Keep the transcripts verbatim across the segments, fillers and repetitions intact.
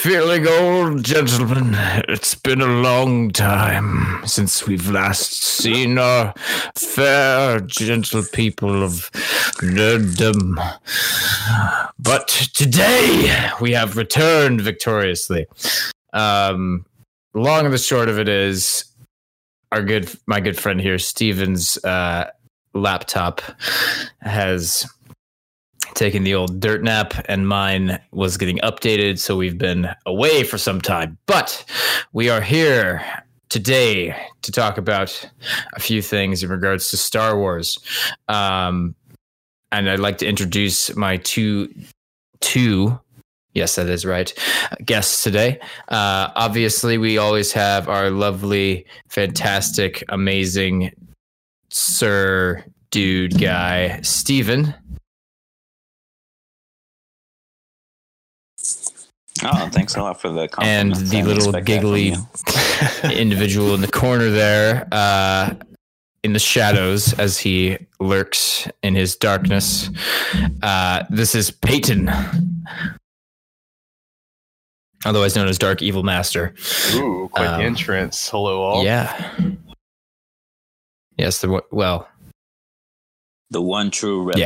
feeling old, gentlemen. It's been a long time since we've last seen our fair, gentle people of nerddom. But today, we have returned victoriously. Um, long and the short of it is, our good, my good friend here, Stephen's uh, laptop has taking the old dirt nap, and mine was getting updated, so we've been away for some time. But we are here today to talk about a few things in regards to Star Wars. Um, and I'd like to introduce my two, two, yes, that is right, guests today. Uh, obviously, we always have our lovely, fantastic, amazing sir, dude, guy, Stephen. Oh, thanks a lot for the compliments. And the little giggly individual in the corner there, uh, in the shadows as he lurks in his darkness. Uh, this is Peyton, otherwise known as Dark Evil Master. Ooh, quite um, the entrance. Hello, all. Yeah. Yes, the well. The one true Revanite.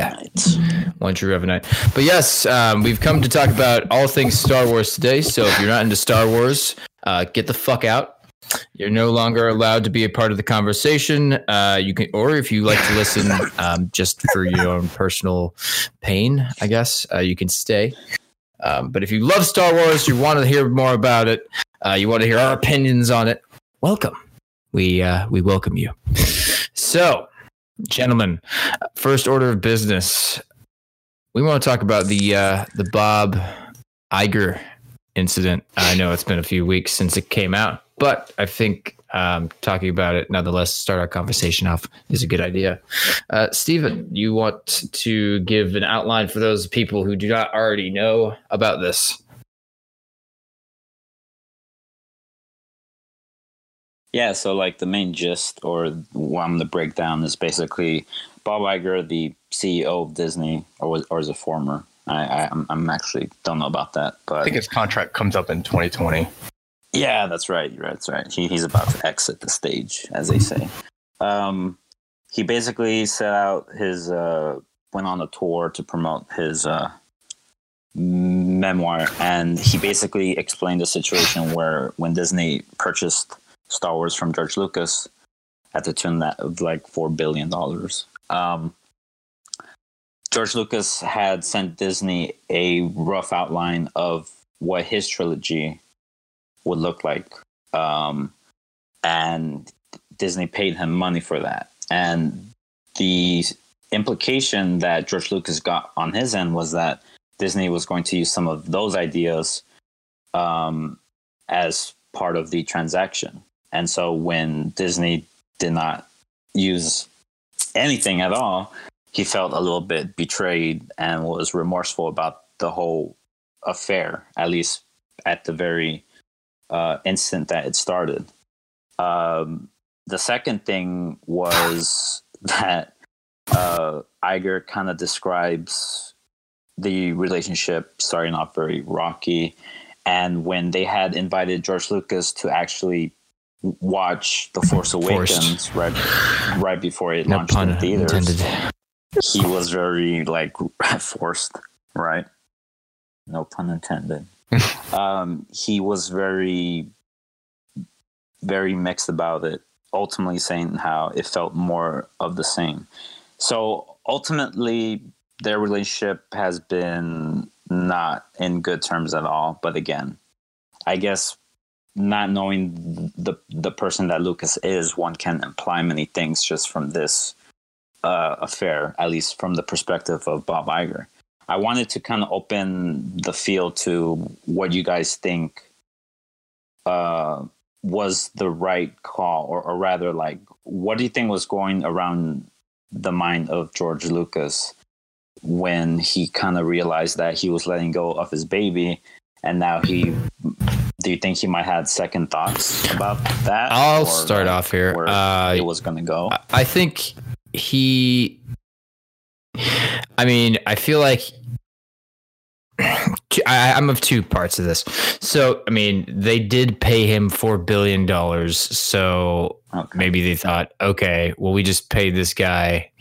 Yeah. One true Revanite. But yes, um, we've come to talk about all things Star Wars today. So if you're not into Star Wars, uh, get the fuck out. You're no longer allowed to be a part of the conversation. Uh, you can, or if you like to listen um, just for your own personal pain, I guess, uh, you can stay. Um, but if you love Star Wars, you want to hear more about it, uh, you want to hear our opinions on it, welcome. We uh, we welcome you. So, gentlemen, first order of business. We want to talk about the uh, the Bob Iger incident. I know it's been a few weeks since it came out, but I think um, talking about it nonetheless, start our conversation off is a good idea. Uh, Stephen, you want to give an outline for those people who do not already know about this? Yeah, so like the main gist or um, the breakdown is basically Bob Iger, the C E O of Disney, or was, or is a former. I, I I'm actually don't know about that, but I think his contract comes up in twenty twenty. Yeah, that's right. That's right. He he's about to exit the stage, as they say. Um, he basically set out his uh, went on a tour to promote his uh, memoir, and he basically explained the situation where when Disney purchased Star Wars from George Lucas at the tune of like four billion dollars. Um, George Lucas had sent Disney a rough outline of what his trilogy would look like. Um, and Disney paid him money for that. And the implication that George Lucas got on his end was that Disney was going to use some of those ideas um, as part of the transaction. And so when Disney did not use anything at all, he felt a little bit betrayed and was remorseful about the whole affair, at least at the very uh, instant that it started. Um, the second thing was that uh, Iger kind of describes the relationship starting off very rocky. And when they had invited George Lucas to actually watch The Force Awakens right, right before it no launched in theaters, intended. He was very, like, forced, right? No pun intended. um, he was very, very mixed about it, ultimately saying how it felt more of the same. So, ultimately, their relationship has been not in good terms at all. But again, I guess not knowing the the person that Lucas is, one can imply many things just from this uh, affair, at least from the perspective of Bob Iger. I wanted to kind of open the field to what you guys think uh, was the right call, or, or rather, like, what do you think was going around the mind of George Lucas when he kind of realized that he was letting go of his baby, and now he, do you think he might have second thoughts about that? I'll start off here. Where uh, it was going to go. I think he, I mean, I feel like I, I'm of two parts of this. So, I mean, they did pay him four billion dollars. So okay. Maybe they thought, okay, well, we just paid this guy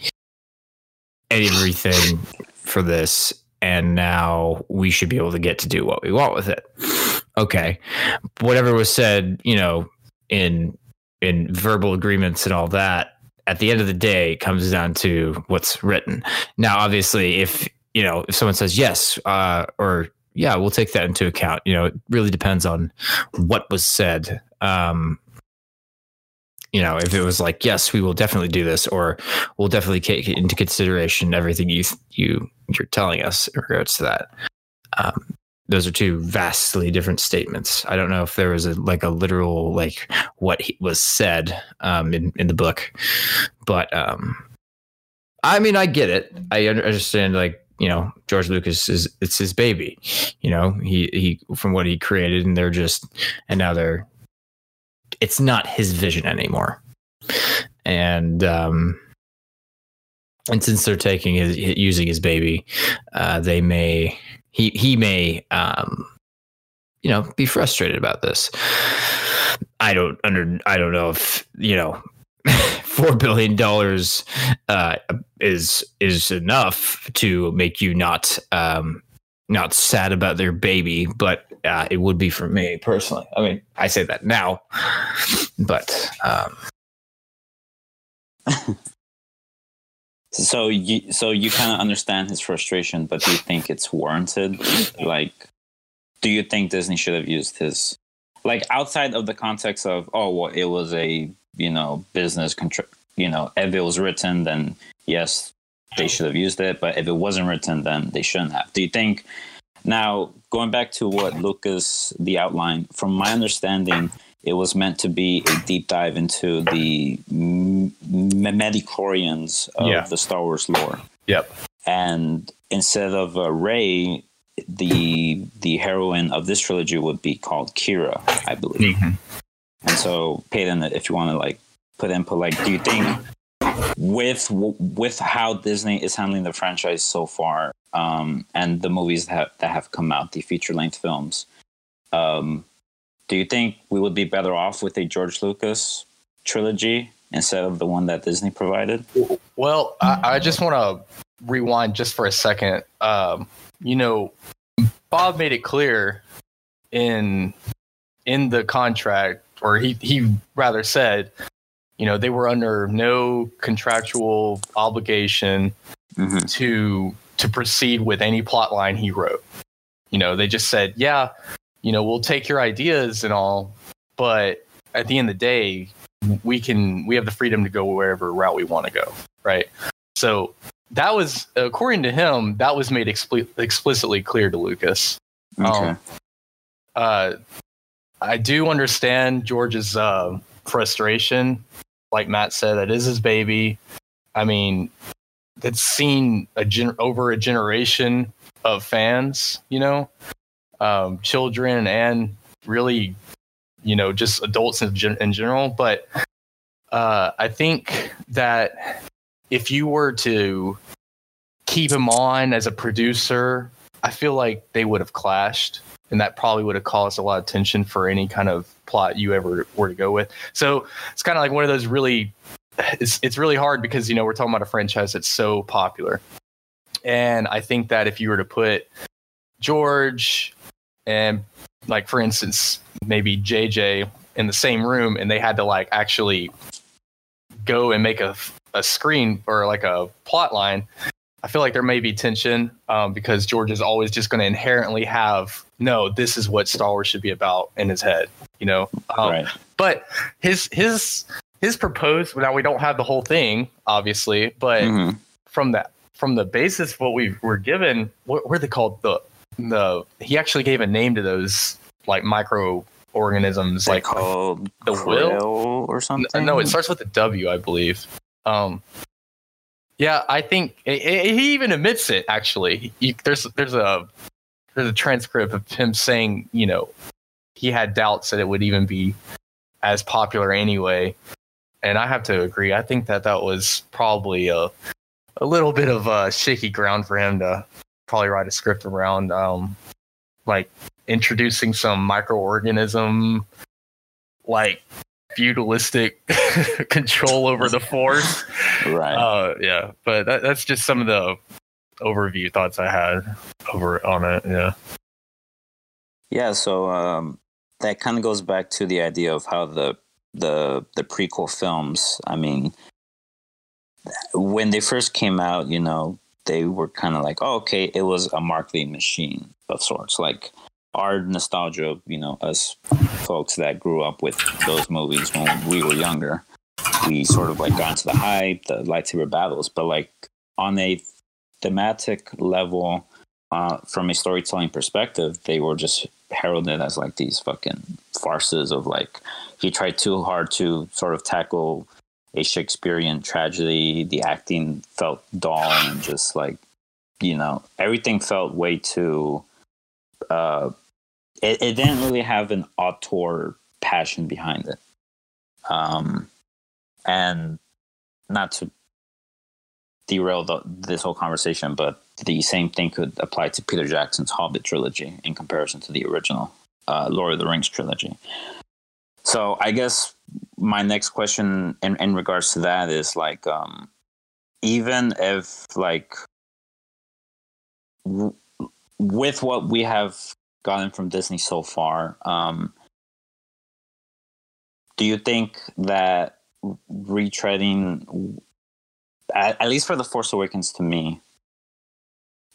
everything for this, and now we should be able to get to do what we want with it. Okay. Whatever was said, you know, in in verbal agreements and all that, at the end of the day, it comes down to what's written. Now, obviously, if, you know, if someone says yes, uh, or yeah, we'll take that into account. You know, it really depends on what was said. Um, you know, if it was like, yes, we will definitely do this, or we'll definitely take into consideration everything you, you, you're telling us in regards to that. Um, those are two vastly different statements. I don't know if there was a, like a literal, like what he was said um, in, in the book, but um, I mean, I get it. I understand, like, you know, George Lucas is, it's his baby, you know, he, he, from what he created, and they're just, and now they're, it's not his vision anymore. And, um, and since they're taking his, using his baby, uh, they may, he, he may, um, you know, be frustrated about this. I don't under, I don't know if, you know, four billion dollars uh, is is enough to make you not um, not sad about their baby, but uh, it would be for me personally. I mean, I say that now, but um. so you so you kind of understand his frustration, but do you think it's warranted? Like, do you think Disney should have used his, like, outside of the context of, oh, well, it was a, you know, business contract, you know, if it was written, then yes, they should have used it. But if it wasn't written, then they shouldn't have. Do you think, now going back to what Lucas, the outline, from my understanding, it was meant to be a deep dive into the m- Medichlorians of yeah. the Star Wars lore. Yep. And instead of uh, Rey, the, the heroine of this trilogy would be called Kira, I believe. Mm-hmm. And so, Peyton, if you want to, like, put input, like, do you think with with how Disney is handling the franchise so far, um, and the movies that have, that have come out, the feature-length films, um, do you think we would be better off with a George Lucas trilogy instead of the one that Disney provided? Well, I, I just want to rewind just for a second. Um, you know, Bob made it clear in in the contract, or he, he rather said, you know, they were under no contractual obligation mm-hmm. to to proceed with any plot line he wrote. You know, they just said, yeah, you know, we'll take your ideas and all, but at the end of the day, we can we have the freedom to go wherever route we want to go, right? So that was, according to him, that was made expli- explicitly clear to Lucas. Okay. Um, uh. I do understand George's uh, frustration. Like Matt said, that is his baby. I mean, that's seen a gen- over a generation of fans, you know, um, children and really, you know, just adults in, gen- in general. But uh, I think that if you were to keep him on as a producer, I feel like they would have clashed. And that probably would have caused a lot of tension for any kind of plot you ever were to go with. So it's kind of like one of those really, it's it's really hard because, you know, we're talking about a franchise that's so popular. And I think that if you were to put George and, like, for instance, maybe J J in the same room and they had to, like, actually go and make a, a screen or, like, a plot line, I feel like there may be tension um, because George is always just going to inherently have, no, this is what Star Wars should be about in his head, you know? Um, right. But his his his proposed, now we don't have the whole thing, obviously, but mm-hmm. from that from the basis of what we were given, what were they called? The the he actually gave a name to those, like, microorganisms, like called the will or something. No, it starts with a W, I believe. Um, Yeah, I think it, it, he even admits it. Actually, you, there's there's a there's a transcript of him saying, you know, he had doubts that it would even be as popular anyway. And I have to agree. I think that that was probably a a little bit of a shaky ground for him to probably write a script around. Um, like introducing some microorganism, like feudalistic control over the Force. Right. Uh, yeah, but that, that's just some of the overview thoughts I had over on it. Yeah. Yeah. So um, that kind of goes back to the idea of how the the the prequel films. I mean, when they first came out, you know, they were kind of like, oh, okay, it was a marketing machine of sorts. Like our nostalgia, you know, us folks that grew up with those movies when we were younger, we sort of like got into the hype, the lightsaber battles. But like on a thematic level, uh, from a storytelling perspective, they were just heralded as like these fucking farces of like, he tried too hard to sort of tackle a Shakespearean tragedy. The acting felt dull and just like, you know, everything felt way too, uh, it, it didn't really have an auteur passion behind it. Um, and not to derail the, this whole conversation, but the same thing could apply to Peter Jackson's Hobbit trilogy in comparison to the original uh, Lord of the Rings trilogy. So I guess my next question in, in regards to that is like, um, even if like w- with what we have gotten from Disney so far, um, do you think that retreading, at, at least for The Force Awakens to me,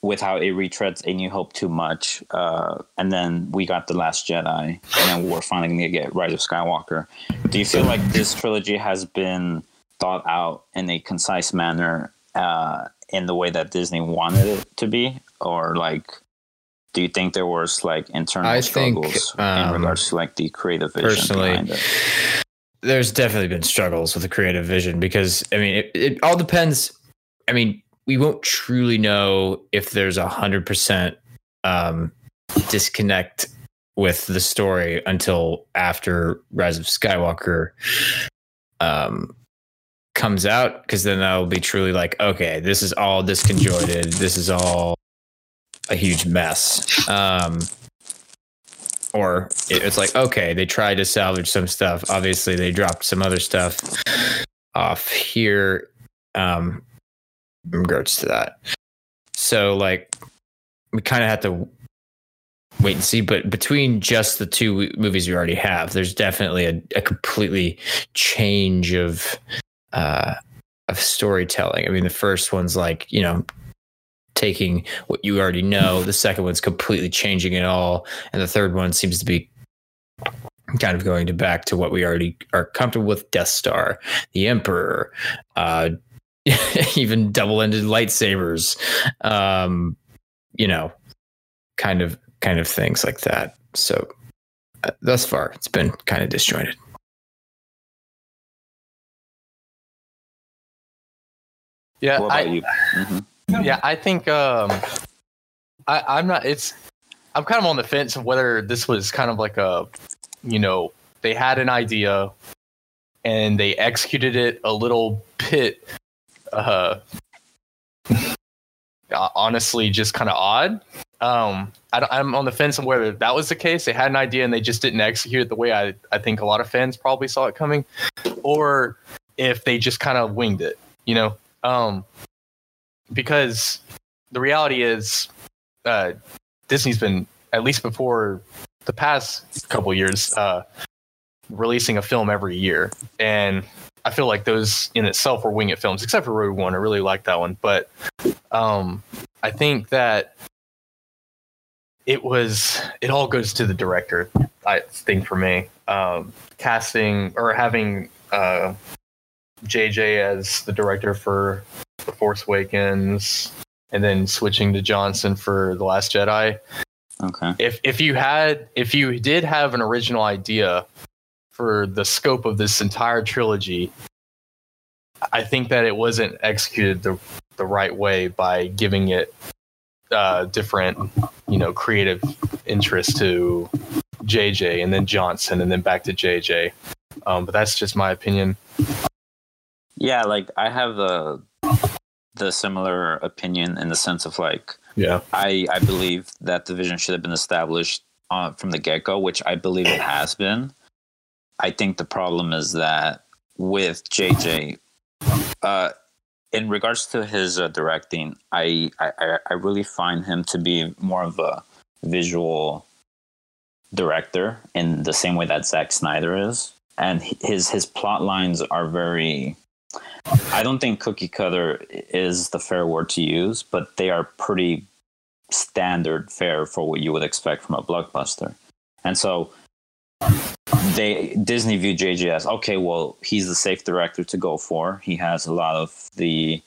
with how it retreads A New Hope too much, uh, and then we got The Last Jedi, and then we're finally going to get Rise of Skywalker. Do you feel like this trilogy has been thought out in a concise manner, uh, in the way that Disney wanted it to be, or like, do you think there was like internal I struggles think, um, in regards to like the creative vision personally, behind it? There's definitely been struggles with the creative vision because I mean, it, it all depends. I mean, we won't truly know if there's a hundred percent um, disconnect with the story until after Rise of Skywalker um, comes out. Cause then that'll be truly like, okay, this is all disconjointed. This is all a huge mess. Um, or it, it's like, okay, they tried to salvage some stuff. Obviously they dropped some other stuff off here. Um, in regards to that, so like we kind of have to wait and see, but between just the two movies we already have, there's definitely a, a completely change of uh of storytelling. I mean, the first one's like, you know, taking what you already know, the second one's completely changing it all, and the third one seems to be kind of going to back to what we already are comfortable with. Death Star, the Emperor, uh even double-ended lightsabers, um, you know, kind of kind of things like that. So uh, thus far, it's been kind of disjointed. Yeah, I, mm-hmm. yeah, I think um, I, I'm not. It's I'm kind of on the fence of whether this was kind of like a, you know, they had an idea and they executed it a little bit. Uh, honestly, just kind of odd. Um, I, I'm on the fence on whether that was the case. They had an idea and they just didn't execute it the way I, I think a lot of fans probably saw it coming, or if they just kind of winged it, you know. Um, because the reality is, uh, Disney's been, at least before the past couple years, uh, releasing a film every year, and I feel like those in itself were wing it films, except for Rogue One. I really like that one. But um, I think that it was, it all goes to the director, I think, for me. Um, casting or having uh, J J as the director for The Force Awakens and then switching to Johnson for The Last Jedi. Okay. If if you had, if you did have an original idea for the scope of this entire trilogy, I think that it wasn't executed the the right way by giving it uh, different, you know, creative interest to J J and then Johnson and then back to J J. Um, but that's just my opinion. Yeah, like I have the the similar opinion in the sense of like Yeah, I, I believe that the vision should have been established uh, from the get-go, which I believe it has been. I think the problem is that with J J, uh, in regards to his uh, directing, I, I, I really find him to be more of a visual director in the same way that Zack Snyder is. And his his plot lines are very... I don't think cookie cutter is the fair word to use, but they are pretty standard fare for what you would expect from a blockbuster. And so they Disney viewed J J as, okay, well, he's the safe director to go for. He has a lot of the...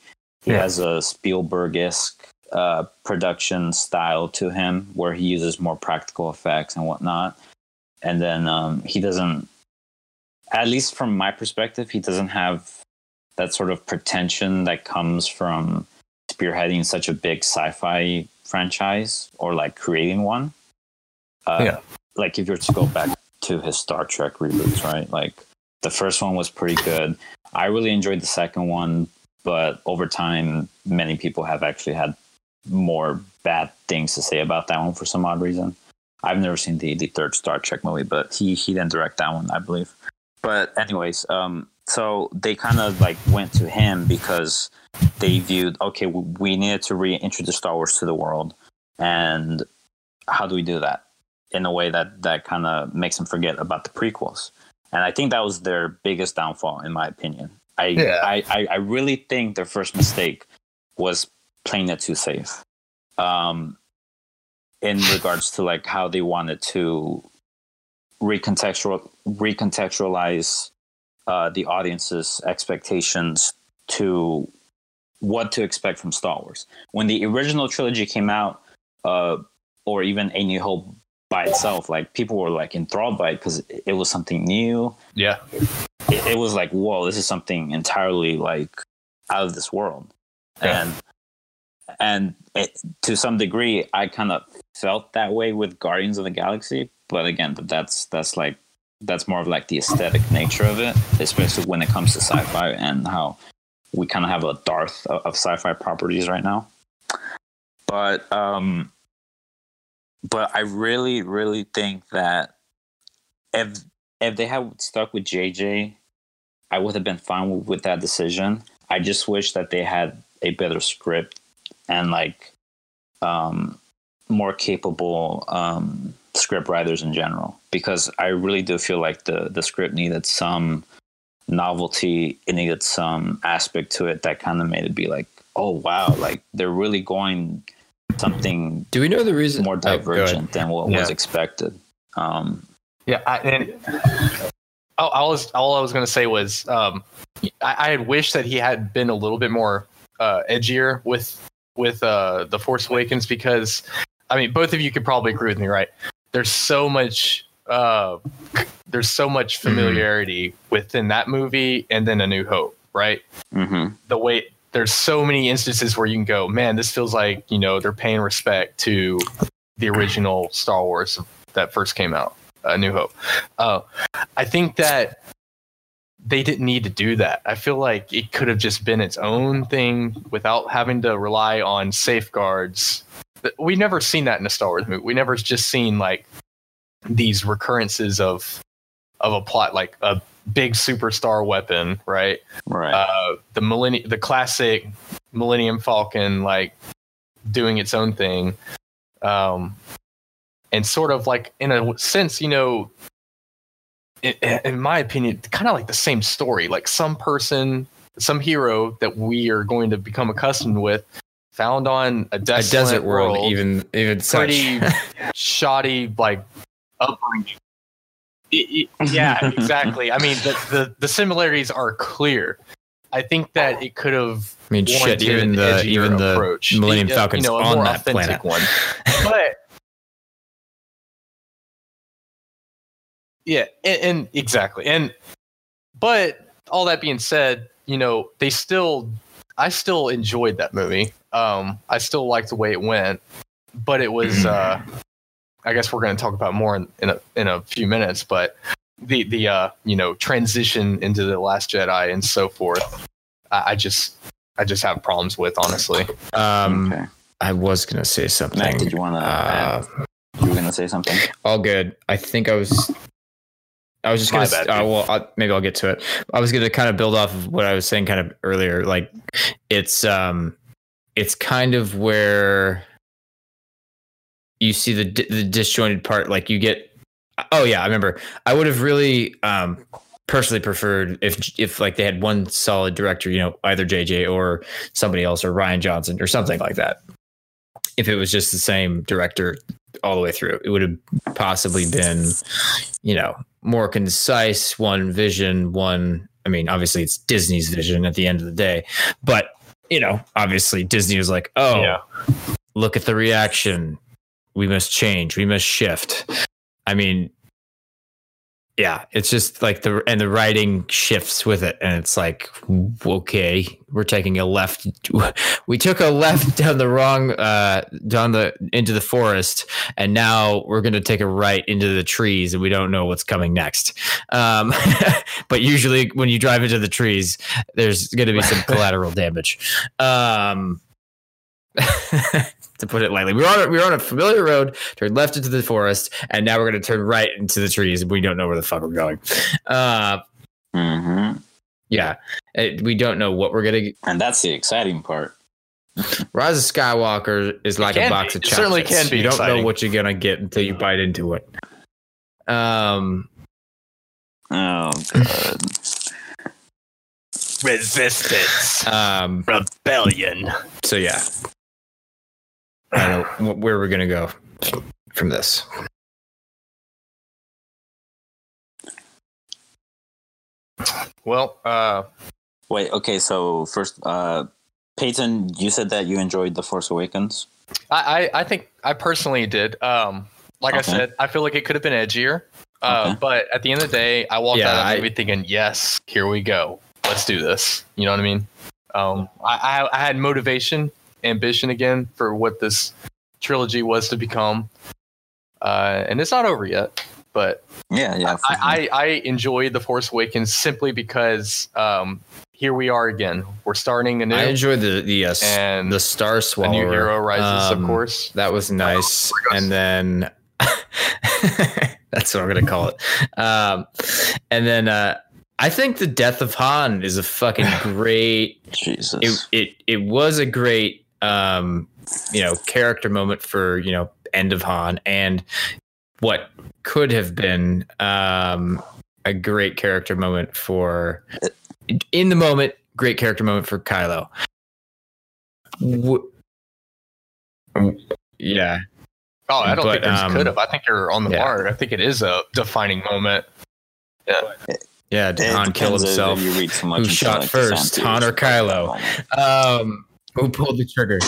He yeah. has a Spielberg-esque uh, production style to him where he uses more practical effects and whatnot. And then um, he doesn't... At least from my perspective, he doesn't have that sort of pretension that comes from spearheading such a big sci-fi franchise or like creating one. Uh, yeah. Like if you were to go back to his Star Trek reboots, right? Like the first one was pretty good. I really enjoyed the second one, but over time, many people have actually had more bad things to say about that one for some odd reason. I've never seen the, the third Star Trek movie, but he, he didn't direct that one, I believe. But anyways, um, so they kind of like went to him because they viewed, okay, we needed to reintroduce Star Wars to the world. And how do we do that in a way that, that kind of makes them forget about the prequels? And I think that was their biggest downfall, in my opinion. I, yeah. I, I, I really think their first mistake was playing it too safe um, in regards to like how they wanted to recontextual recontextualize uh, the audience's expectations to what to expect from Star Wars. When the original trilogy came out, uh, or even A New Hope by itself, like people were like enthralled by it because it was something new. Yeah, it, it was like, whoa, this is something entirely like out of this world. Yeah. And and it, to some degree, I kind of felt that way with Guardians of the Galaxy. But again, that's that's like that's more of like the aesthetic nature of it, especially when it comes to sci-fi and how we kind of have a dearth of, of sci-fi properties right now. But um, but I really, really think that if if they had stuck with J J, I would have been fine with, with that decision. I just wish that they had a better script and like um, more capable. Um, script writers in general, because I really do feel like the the script needed some novelty. It needed some aspect to it that kind of made it be like, oh wow, like they're really going something do we know the reason more divergent oh, than what yeah. was expected. um yeah I, and all, all, was, all I was going to say was um I, I had wished that he had been a little bit more uh edgier with with uh The Force Awakens, because I mean both of you could probably agree with me, right? There's so much, uh, there's so much familiarity mm-hmm. within that movie, and then A New Hope, right? Mm-hmm. The way there's so many instances where you can go, man, this feels like, you know, they're paying respect to the original Star Wars that first came out, A New Hope. Uh, I think that they didn't need to do that. I feel like it could have just been its own thing without having to rely on safeguards. We never seen that in a Star Wars movie. We never just seen like these recurrences of of a plot, like a big superstar weapon, right? Right. Uh, the millenni- the classic Millennium Falcon, like doing its own thing, um, and sort of like in a sense, you know, in, in my opinion, kind of like the same story. Like some person, some hero that we are going to become accustomed with. Found on a, a desert world, world, even even pretty shoddy like upbringing. It, it, yeah, exactly. I mean, the, the the similarities are clear. I think that it could have. I mean, shit. Even the even approach. the Millennium Falcon's you know, on that planet. One. But yeah, and, and exactly, and but all that being said, you know, they still. I still enjoyed that movie. Um, I still liked the way it went, but it was. Uh, I guess we're going to talk about more in, in a in a few minutes. But the the uh, you know transition into The Last Jedi and so forth, I, I just I just have problems with, honestly. Um, okay. I was going to say something. Matt, did you want to uh, you were going to say something? All good. I think I was... I was just going to, uh, well, I, maybe I'll get to it. I was going to kind of build off of what I was saying kind of earlier. Like it's, um, it's kind of where you see the, the disjointed part, like you get, oh yeah, I remember I would have really, um, personally preferred if, if like they had one solid director, you know, either J J or somebody else or Ryan Johnson or something like that. If it was just the same director all the way through, it would have possibly been, you know, more concise, one vision, one, I mean, obviously it's Disney's vision at the end of the day, but you know, obviously Disney was like, oh, yeah. Look at the reaction. We must change. We must shift. I mean, yeah, it's just like the, and the writing shifts with it. And it's like, okay, we're taking a left. We took a left down the wrong, uh, down the, into the forest. And now we're going to take a right into the trees and we don't know what's coming next. Um, but usually when you drive into the trees, there's going to be some collateral damage. Um, to put it lightly, we're on, we're on a familiar road, turned left into the forest, and now we're going to turn right into the trees, and we don't know where the fuck we're going. Uh, mm-hmm. Yeah, it, we don't know what we're going to... And that's the exciting part. Rise of Skywalker is like a box be. of chocolates. It certainly can be You don't exciting. know what you're going to get until you bite into it. Um. Oh, God. Resistance. Um, Rebellion. So, yeah. I don't know where we're going to go from this. Well, uh, wait, okay, so first, uh, Peyton, you said that you enjoyed The Force Awakens? I, I, I think I personally did. Um, like okay. I said, I feel like it could have been edgier, uh, okay. but at the end of the day, I walked yeah, out of the I, movie thinking, yes, here we go. Let's do this. You know what I mean? Um, I, I, I had motivation. ambition again for what this trilogy was to become, uh and it's not over yet, but yeah yeah I, I I enjoyed The Force Awakens simply because um here we are again, we're starting a new. I enjoyed the the uh, and the Star Swallower, a new hero rises, um, of course, that was nice. Oh, and then that's what I'm gonna call it. Um and then uh I think the death of Han is a fucking great Jesus. It it, it was a great Um, you know, character moment for, you know, end of Han, and what could have been um, a great character moment for, in the moment, great character moment for Kylo. W- yeah. Oh, I don't but, think this um, could have. I think you're on the yeah. mark. I think it is a defining moment. Yeah. Yeah, did it Han kill himself? You read so much Who shot like first, Han or Kylo? Um... Who pulled the trigger?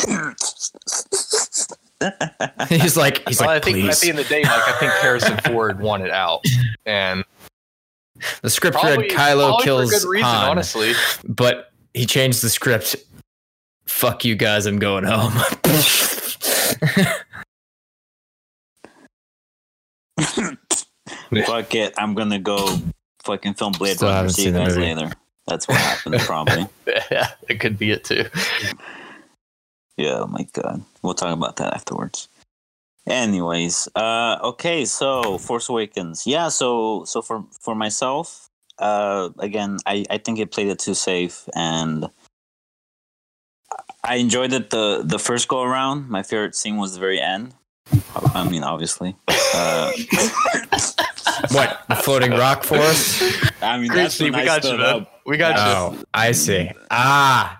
he's like, he's well, like, I think please. At the end of the day, like, I think Harrison Ford wanted out, and the script probably, read Kylo kills for good reason, Han, honestly, but he changed the script. Fuck you guys, I'm going home. Fuck it, I'm gonna go fucking film Blade Runner seasons later. That's what happened, probably. Yeah, it could be it too. Yeah, oh my God. We'll talk about that afterwards. Anyways, uh, okay, so Force Awakens. Yeah, so so for for myself, uh, again, I, I think it played it too safe, and I enjoyed it the, the first go around. My favorite scene was the very end. I mean, obviously. Uh, what, the floating rock for us? I mean, that's when we I got you, up. We got oh, you. Oh, I see. Ah,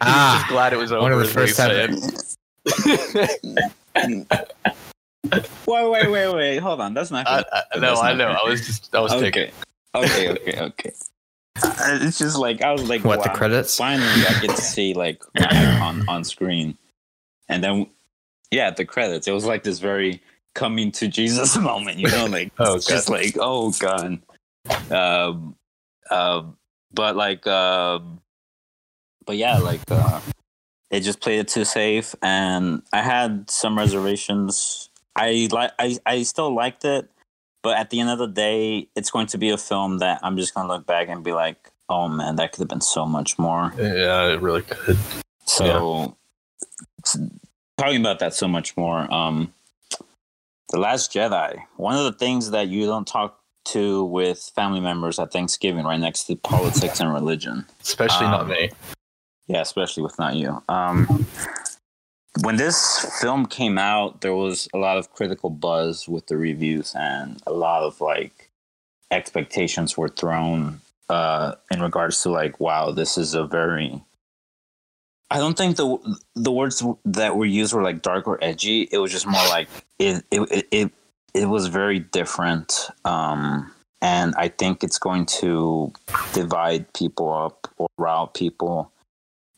ah. Just glad it was over. One of the first time. Wait, wait, wait, wait. Hold on. That's not. I, I, no, that's I know. Fair. I was just. I was okay. Taking. Okay, okay, okay. It's just like I was like, what wow, the credits? Finally, I get to see like on on screen, and then yeah, the credits. It was like this very coming to Jesus moment, you know, like oh, it's just like oh God. Um. Um. But like, uh, but yeah, like uh, they just played it too safe, and I had some reservations. I like, I, I still liked it, but at the end of the day, it's going to be a film that I'm just gonna look back and be like, oh man, that could have been so much more. Yeah, it really could. So, yeah. talking about that so much more. Um, The Last Jedi. One of the things that you don't talk to with family members at Thanksgiving, right next to politics and religion. Especially um, not me. Yeah, especially with not you. Um, when this film came out, there was a lot of critical buzz with the reviews, and a lot of like expectations were thrown uh, in regards to like, wow, this is a very... I don't think the the words that were used were like dark or edgy. It was just more like it it it, it was very different, um, and I think it's going to divide people up or rout people.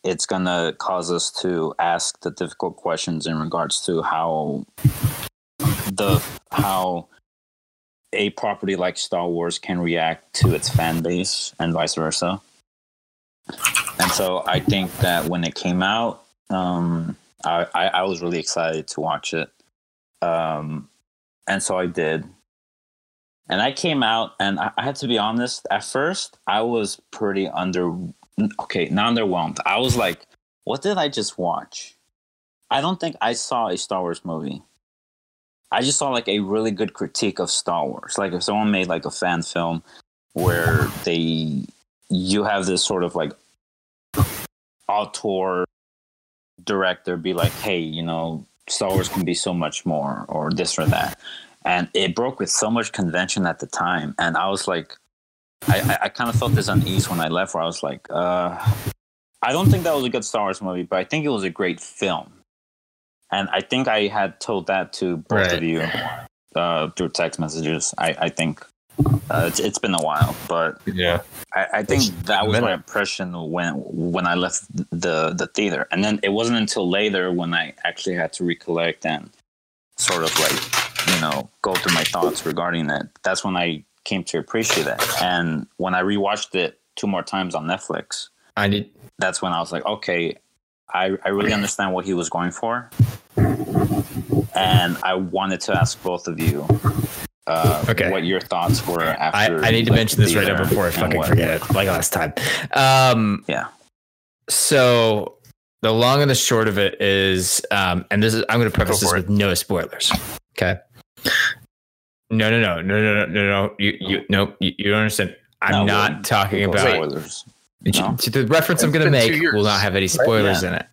It's gonna cause us to ask the difficult questions in regards to how the how a property like Star Wars can react to its fan base and vice versa. And so I think that when it came out, um, I, I, I was really excited to watch it. Um, and so I did. And I came out, and I, I had to be honest, at first, I was pretty under... Okay, not underwhelmed. I was like, what did I just watch? I don't think I saw a Star Wars movie. I just saw like a really good critique of Star Wars. Like if someone made like a fan film where they... you have this sort of like auteur director be like, hey, you know, Star Wars can be so much more, or this or that. And it broke with so much convention at the time. And I was like, I, I kind of felt this unease when I left, where I was like, uh, I don't think that was a good Star Wars movie, but I think it was a great film. And I think I had told that to both right. of you uh, through text messages, I, I think. Uh, it's, it's been a while, but yeah, I, I think it's that was my impression when when I left the, the theater. And then it wasn't until later when I actually had to recollect and sort of like, you know, go through my thoughts regarding it. That's when I came to appreciate it. And when I rewatched it two more times on Netflix, I need. That's when I was like, okay, I, I really understand what he was going for. And I wanted to ask both of you. Uh, okay. What your thoughts were after? I, I need to like, mention this right up before I fucking what, forget it, like last time. Um, yeah. So the long and the short of it is, um, and this is I'm going to preface this with no spoilers. Okay. No, no, no, no, no, no, no. You, you, no, you, you don't understand. I'm no, not talking about spoilers. No. The reference it's I'm going to make years, will not have any spoilers right?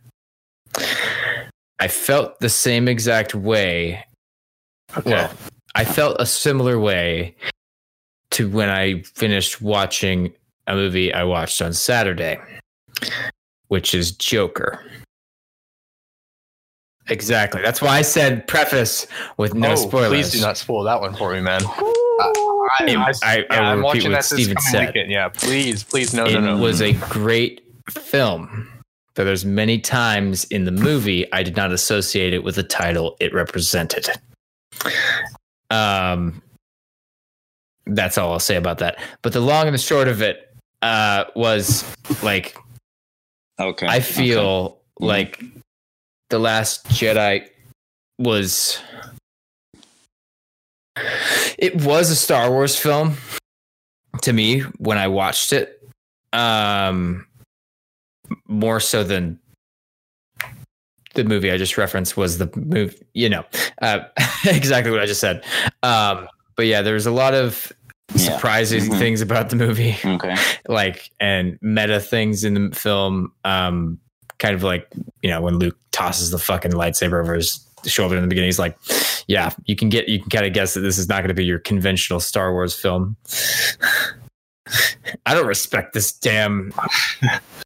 yeah. in it. I felt the same exact way. Okay. Well, I felt a similar way to when I finished watching a movie I watched on Saturday, which is Joker. Exactly. That's why I said preface with no oh, spoilers. Please do not spoil that one for me, man. I, I, I, I, I yeah, I'm watching that this coming said. weekend. Yeah, please, please, no, it no, no. It was a great film. Though there's many times in the movie I did not associate it with the title it represented. Um, that's all I'll say about that. But the long and the short of it uh, was like, okay, I feel okay. like The Last Jedi was, it was a Star Wars film to me when I watched it, um, more so than the movie I just referenced was the movie, you know, uh, exactly what I just said. Um, but yeah, there's a lot of yeah. surprising mm-hmm. things about the movie, okay, like, and meta things in the film. Um, kind of like, you know, when Luke tosses the fucking lightsaber over his shoulder in the beginning, he's like, yeah, you can get, you can kind of guess that this is not going to be your conventional Star Wars film. I don't respect this damn.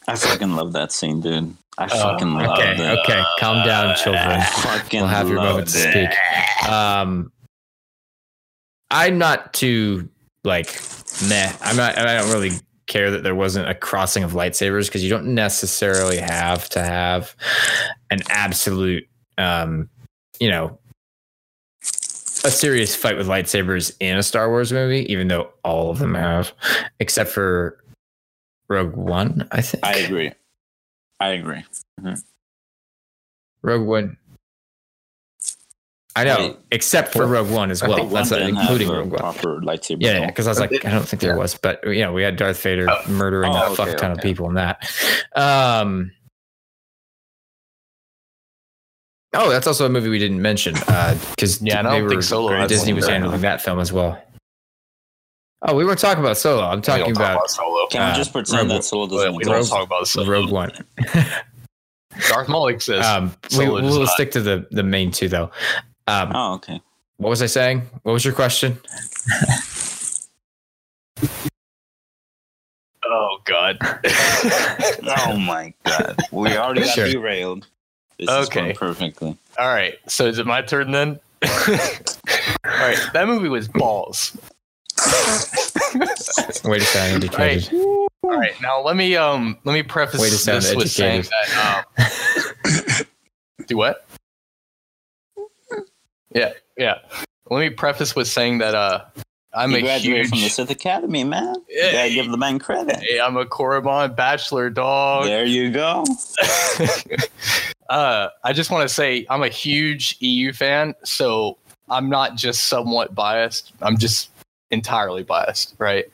I fucking love that scene, dude. I fucking uh, love okay, it. Okay, okay. Calm down, children. I fucking we'll have your moment to speak. Um, I'm not too, like, meh. I'm not, I don't really care that there wasn't a crossing of lightsabers, because you don't necessarily have to have an absolute, um, you know, a serious fight with lightsabers in a Star Wars movie, even though all of them have, except for Rogue One, I think. I agree. I agree. Mm-hmm. Rogue One. I know, I, except for Rogue One as well. That's not including Rogue One. Lightsaber yeah, because yeah, I was like, I don't think there was, but you know, we had Darth Vader oh. murdering oh, a okay, fuck ton okay. of people in that. Um, Oh, that's also a movie we didn't mention. Because uh, yeah, I don't were, think Solo. Disney was handling that film as well. Oh, we weren't talking about Solo. I'm talking about, talk about Solo. Can uh, we just pretend Rogue, that Solo doesn't? We don't Rogue, talk about Solo. Rogue One. Darth Maul exists. Um, we, we'll not. stick to the, the main two though. Um, oh, okay. What was I saying? What was your question? Oh God! Oh my God! We already got sure. derailed. This okay. Is going perfectly. All right. So is it my turn then? All right. That movie was balls. Way to sound educated. All right. All right. Now let me um let me preface this educated. with saying that. Um, do what? Yeah, yeah. Let me preface with saying that uh. I'm you a graduated huge, from the Sith Academy, man. Yeah, you gotta give the man credit. Hey, I'm a Korriban bachelor, dog. There you go. uh, I just want to say I'm a huge E U fan, so I'm not just somewhat biased. I'm just entirely biased, right?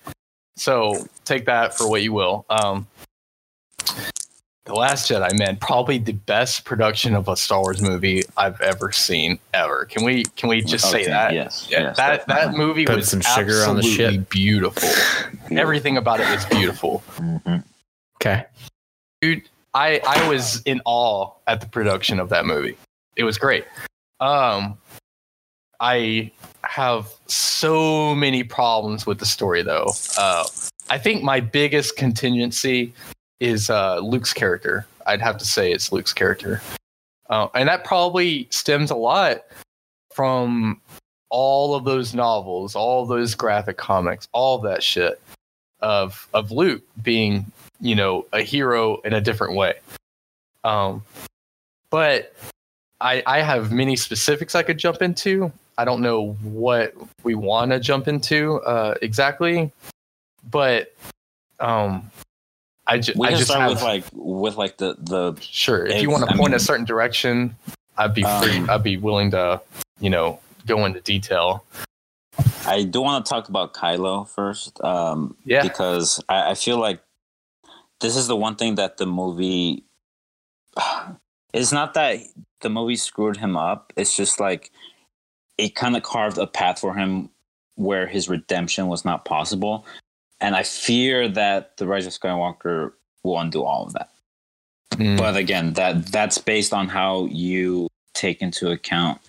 So take that for what you will. Um, The Last Jedi, man, probably the best production of a Star Wars movie I've ever seen, ever. Can we can we just okay, say that? Yes. Yeah, yes that definitely. that movie Put was some sugar on the ship. Beautiful. Yeah. Everything about it was beautiful. Mm-hmm. Okay, dude, I I was in awe at the production of that movie. It was great. Um, I have so many problems with the story, though. Uh, I think my biggest contingency. Is uh, Luke's character. I'd have to say it's Luke's character. Uh, and that probably stems a lot from all of those novels, all those graphic comics, all that shit of of Luke being, you know, a hero in a different way. Um, but I, I have many specifics I could jump into. I don't know what we want to jump into uh, exactly, but... Um, I, ju- we I just start have, with like with like the, the sure. If you want to point I mean, a certain direction, I'd be um, free. I'd be willing to, you know, go into detail. I do want to talk about Kylo first, um, yeah, because I, I feel like this is the one thing that the movie. It's not that the movie screwed him up. It's just like it kind of carved a path for him where his redemption was not possible. And I fear that the Rise of Skywalker will undo all of that. Mm. But again, that that's based on how you take into account.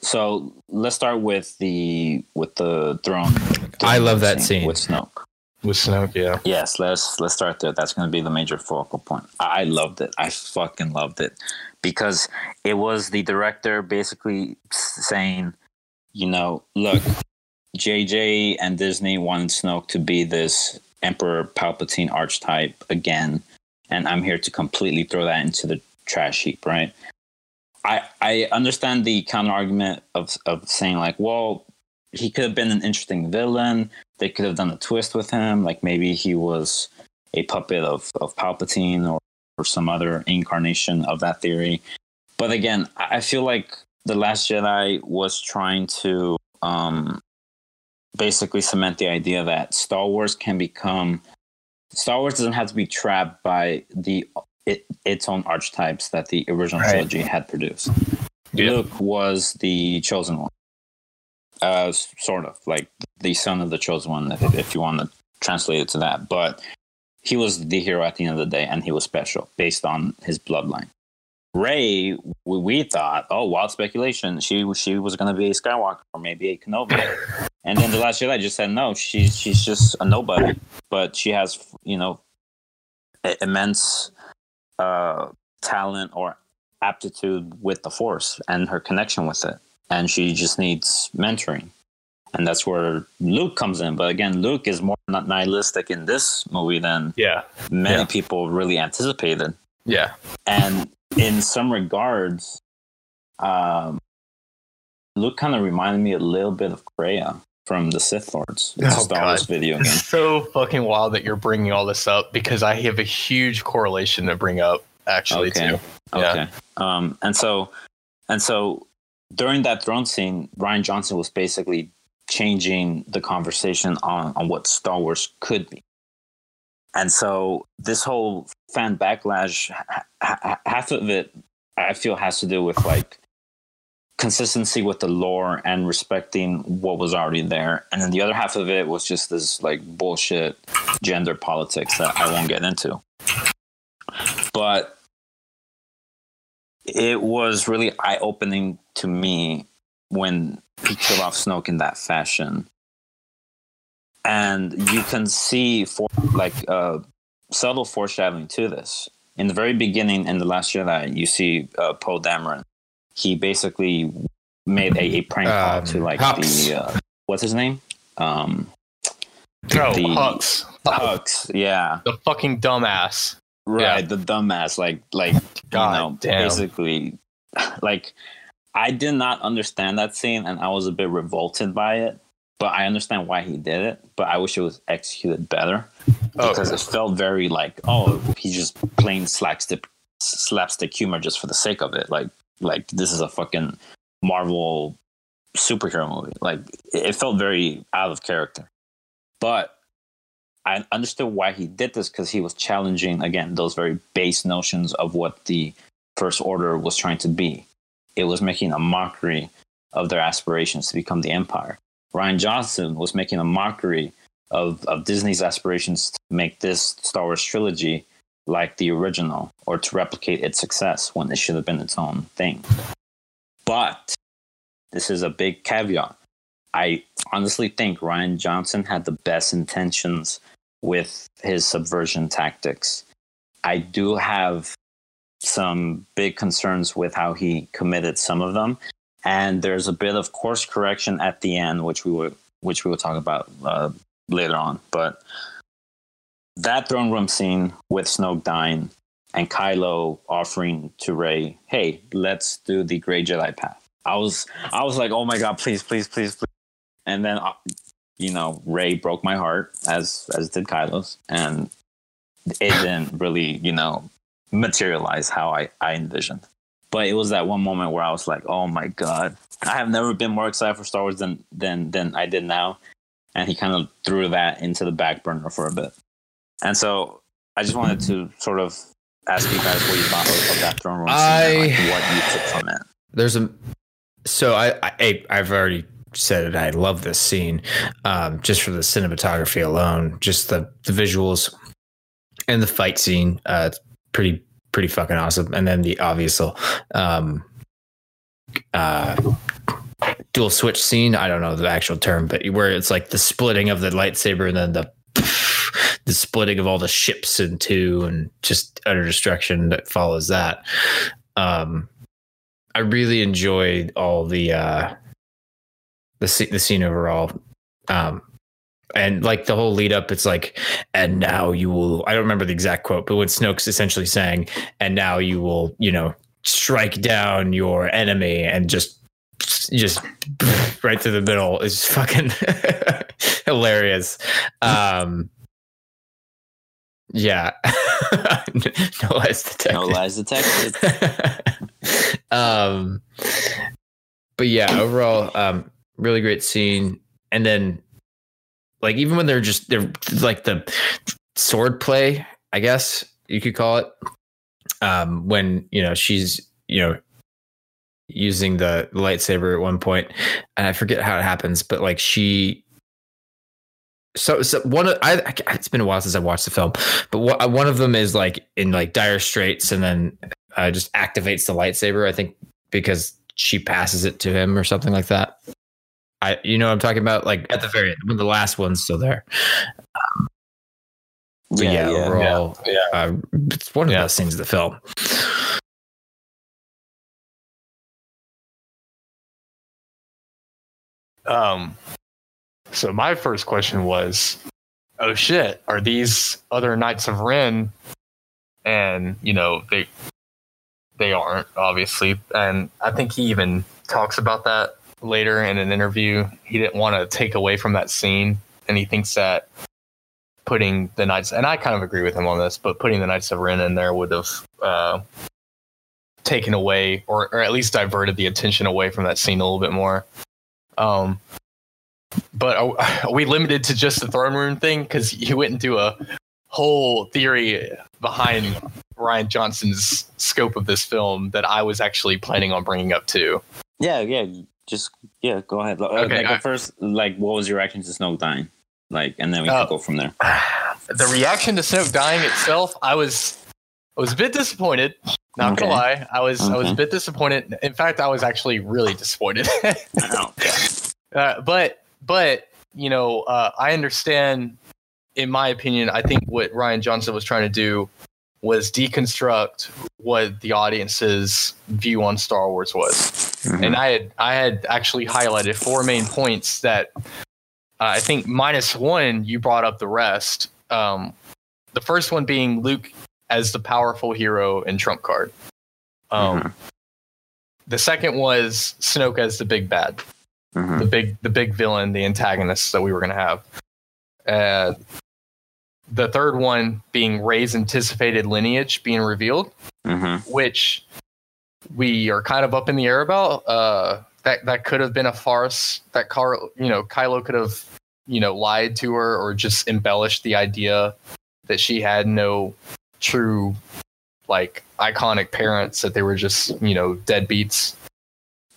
So let's start with the with the throne. throne I love that scene, scene with Snoke. With Snoke, yeah. Yes, let's let's start there. That's going to be the major focal point. I loved it. I fucking loved it because it was the director basically saying, you know, look. J J and Disney wanted Snoke to be this Emperor Palpatine archetype again, and I'm here to completely throw that into the trash heap, right? I I understand the counter argument of of saying like, well, he could have been an interesting villain. They could have done a twist with him, like maybe he was a puppet of, of Palpatine or, or some other incarnation of that theory. But again, I feel like The Last Jedi was trying to um, basically cement the idea that Star Wars can become Star Wars doesn't have to be trapped by the it, its own archetypes that the original right. trilogy had produced. Yeah. Luke was the chosen one, uh, sort of like the son of the chosen one, if, if you want to translate it to that. But he was the hero at the end of the day, and he was special based on his bloodline. Rey, we thought, oh, wild speculation. She she was going to be a Skywalker or maybe a Kenobi. And then The Last Jedi just said, no, she's she's just a nobody. But she has, you know, immense uh, talent or aptitude with the Force and her connection with it. And she just needs mentoring. And that's where Luke comes in. But again, Luke is more nihilistic in this movie than yeah. many yeah. people really anticipated. Yeah. And in some regards, um, Luke kind of reminded me a little bit of Kreia from the Sith Lords. It's oh, a Star God. Wars video game. It's so fucking wild that you're bringing all this up because I have a huge correlation to bring up, actually, okay. too. Yeah. Okay. Um, and so, and so during that throne scene, Ryan Johnson was basically changing the conversation on, on what Star Wars could be. And so this whole fan backlash, half of it I feel has to do with like consistency with the lore and respecting what was already there. And then the other half of it was just this like bullshit gender politics that I won't get into. But it was really eye-opening to me when he killed off Snoke in that fashion. And you can see for, like uh, subtle foreshadowing to this. In the very beginning, in The Last Jedi, you see uh, Poe Dameron. He basically made a, a prank call um, to like Hux. the uh, what's his name? Um, no, the, Hux. Hux, yeah. The fucking dumbass. Right, yeah. the dumbass. Like, like God you know, damn. Basically, like I did not understand that scene, and I was a bit revolted by it. But I understand why he did it. But I wish it was executed better because okay. it felt very like, oh, he just plain slapstick, slapstick humor just for the sake of it, like. Like, this is a fucking Marvel superhero movie. Like, it felt very out of character. But I understood why he did this because he was challenging, again, those very base notions of what the First Order was trying to be. It was making a mockery of their aspirations to become the Empire. Ryan Johnson was making a mockery of, of Disney's aspirations to make this Star Wars trilogy like the original, or to replicate its success when it should have been its own thing. But this is a big caveat. I honestly think Ryan Johnson had the best intentions with his subversion tactics. I do have some big concerns with how he committed some of them, and there's a bit of course correction at the end, which we will which we will talk about uh, later on, but. That throne room scene with Snoke dying and Kylo offering to Rey, hey, let's do the Grey Jedi path. I was I was like, oh my God, please, please, please, please. And then, you know, Rey broke my heart, as as did Kylo's. And it didn't really, you know, materialize how I, I envisioned. But it was that one moment where I was like, oh my God, I have never been more excited for Star Wars than than, than I did now. And he kind of threw that into the back burner for a bit. And so I just wanted to sort of ask you guys what you thought of that throne room scene I, and like what you took from it. There's a so I, I I've already said it. I love this scene, um, just for the cinematography alone, just the, the visuals and the fight scene. Uh, it's pretty pretty fucking awesome. And then the obvious um, uh, dual switch scene. I don't know the actual term, but where it's like the splitting of the lightsaber and then the. The splitting of all the ships in two and just utter destruction that follows that. Um, I really enjoyed all the uh, the the scene overall, um, and like the whole lead up. It's like, and now you will. I don't remember the exact quote, but when Snoke's essentially saying, "And now you will," you know, strike down your enemy and just just right through the middle is fucking hilarious. Um, Yeah. No lies detected. No lies detected. um, but yeah, overall, um, really great scene. And then, like, even when they're just they're like the sword play, I guess you could call it. Um, when you know she's you know using the lightsaber at one point, and I forget how it happens, but like she. So, so one of I, I it's been a while since I watched the film, but wh- one of them is like in like dire straits and then uh, just activates the lightsaber. I think because she passes it to him or something like that. I you know what I'm talking about, like at the very end when the last one's still there. Um, yeah, yeah, overall, yeah, yeah. Uh, it's one of yeah. the best scenes of the film. Um. So my first question was, oh shit, are these other Knights of Ren? And, you know, they they aren't, obviously. And I think he even talks about that later in an interview. He didn't want to take away from that scene. And he thinks that putting the Knights, and I kind of agree with him on this, but putting the Knights of Ren in there would have uh, taken away, or, or at least diverted the attention away from that scene a little bit more. Um... But are, are we limited to just the throne room thing? Because you went into a whole theory behind Ryan Johnson's scope of this film that I was actually planning on bringing up too. Yeah, yeah, just yeah, go ahead. Okay, like, I, first, like, what was your reaction to Snoke dying? Like, and then we uh, can go from there. The reaction to Snoke dying itself, I was, I was a bit disappointed. Not okay. gonna lie, I was, okay. I was a bit disappointed. In fact, I was actually really disappointed. oh, uh, but, but you know, uh, I understand. In my opinion, I think what Ryan Johnson was trying to do was deconstruct what the audience's view on Star Wars was. Mm-hmm. And I had I had actually highlighted four main points that uh, I think minus one, you brought up the rest. Um, the first one being Luke as the powerful hero and trump card. Um, mm-hmm. The second was Snoke as the big bad, mm-hmm. the big the big villain, the antagonist that we were going to have. Uh, The third one being Rey's anticipated lineage being revealed, mm-hmm. which we are kind of up in the air about. Uh, that that could have been a farce. That Car, you know, Kylo could have, you know, lied to her or just embellished the idea that she had no true, like, iconic parents. That they were just, you know, deadbeats.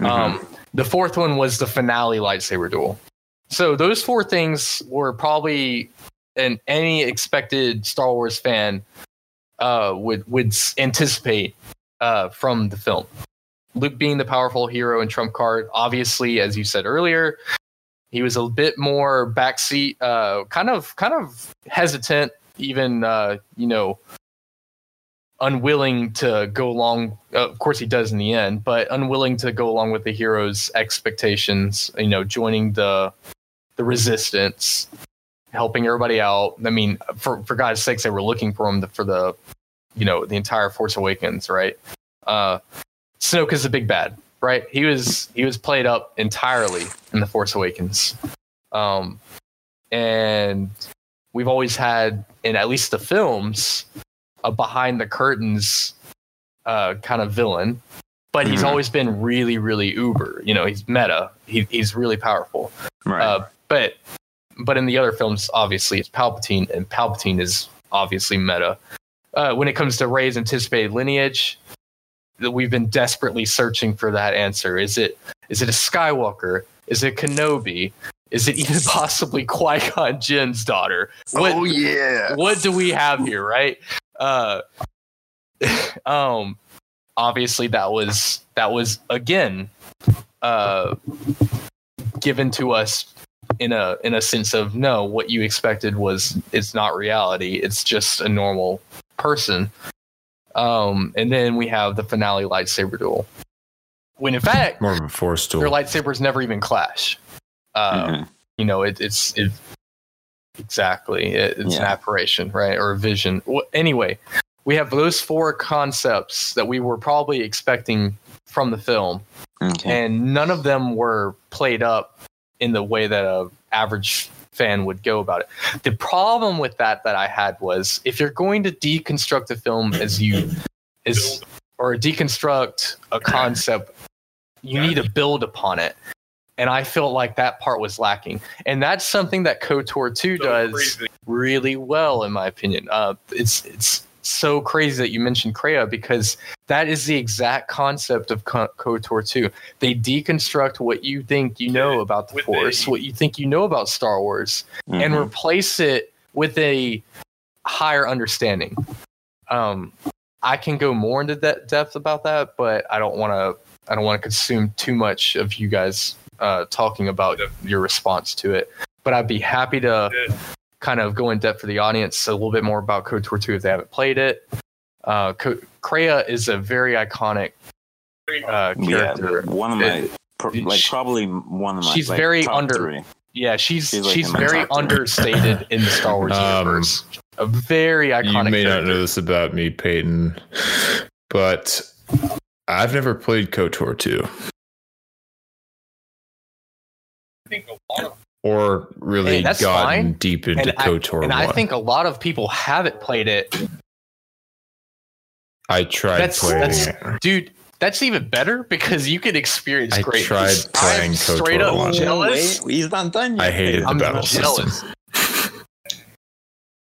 Mm-hmm. Um, the fourth one was the finale lightsaber duel. So those four things were probably. And any expected Star Wars fan uh, would would anticipate uh, from the film. Luke being the powerful hero and trump card, obviously, as you said earlier, he was a bit more backseat, uh, kind of kind of hesitant, even uh, you know, unwilling to go along. Uh, of course, he does in the end, but unwilling to go along with the hero's expectations. You know, joining the the resistance. Helping everybody out. I mean, for for God's sakes, they were looking for him to, for the, you know, the entire Force Awakens, right? Uh, Snoke is the big bad, right? He was he was played up entirely in the Force Awakens, um, and we've always had, in at least the films, a behind the curtains uh, kind of villain, but he's mm-hmm. always been really, really uber. You know, he's meta. He he's really powerful, right? Uh, but But in the other films, obviously, it's Palpatine, and Palpatine is obviously meta. Uh, when it comes to Rey's anticipated lineage, we've been desperately searching for that answer. Is it is it a Skywalker? Is it Kenobi? Is it even possibly Qui-Gon Jinn's daughter? What, oh, yeah. What do we have here, right? Uh, um, obviously, that was, that was again, uh, given to us in a in a sense of, no, what you expected was, it's not reality, it's just a normal person. Um, and then we have the finale lightsaber duel, when in fact more of a force duel. Their lightsabers never even clash. Um, mm-hmm. You know, it, it's it, exactly it, it's yeah. an apparition, right, or a vision. Well, anyway, we have those four concepts that we were probably expecting from the film, okay. and none of them were played up in the way that an average fan would go about it. The problem with that that I had was, if you're going to deconstruct a film as you is or deconstruct a concept, you need to build upon it. And I felt like that part was lacking. And that's something that KOTOR two does really well, in my opinion. Uh, it's it's so crazy that you mentioned Kreia, because that is the exact concept of KOTOR two. They deconstruct what you think you know about the Force, what you think you know about Star Wars, mm-hmm. and replace it with a higher understanding. Um, I can go more into de- depth about that, but I don't want to. I don't want to consume too much of you guys uh, talking about your response to it. But I'd be happy to. Kind of go in depth for the audience a little bit more about KOTOR two if they haven't played it. Uh, K- Kreia is a very iconic uh, character. Yeah, one of my, it, pr- like she, probably one of my. She's like, very under. Three. Yeah, she's she's, like she's very understated in the Star Wars um, universe. A very iconic. You may character. Not know this about me, Peyton, but I've never played KOTOR two. I think a lot of. Or really gotten fine. Deep into and KOTOR I, and one. I think a lot of people haven't played it. I tried that's, playing that's, it. Dude, that's even better because you could experience I great. I tried playing I'm KOTOR straight up one. Jealous. Wait, he's not done yet. I hated I'm the battle jealous. System.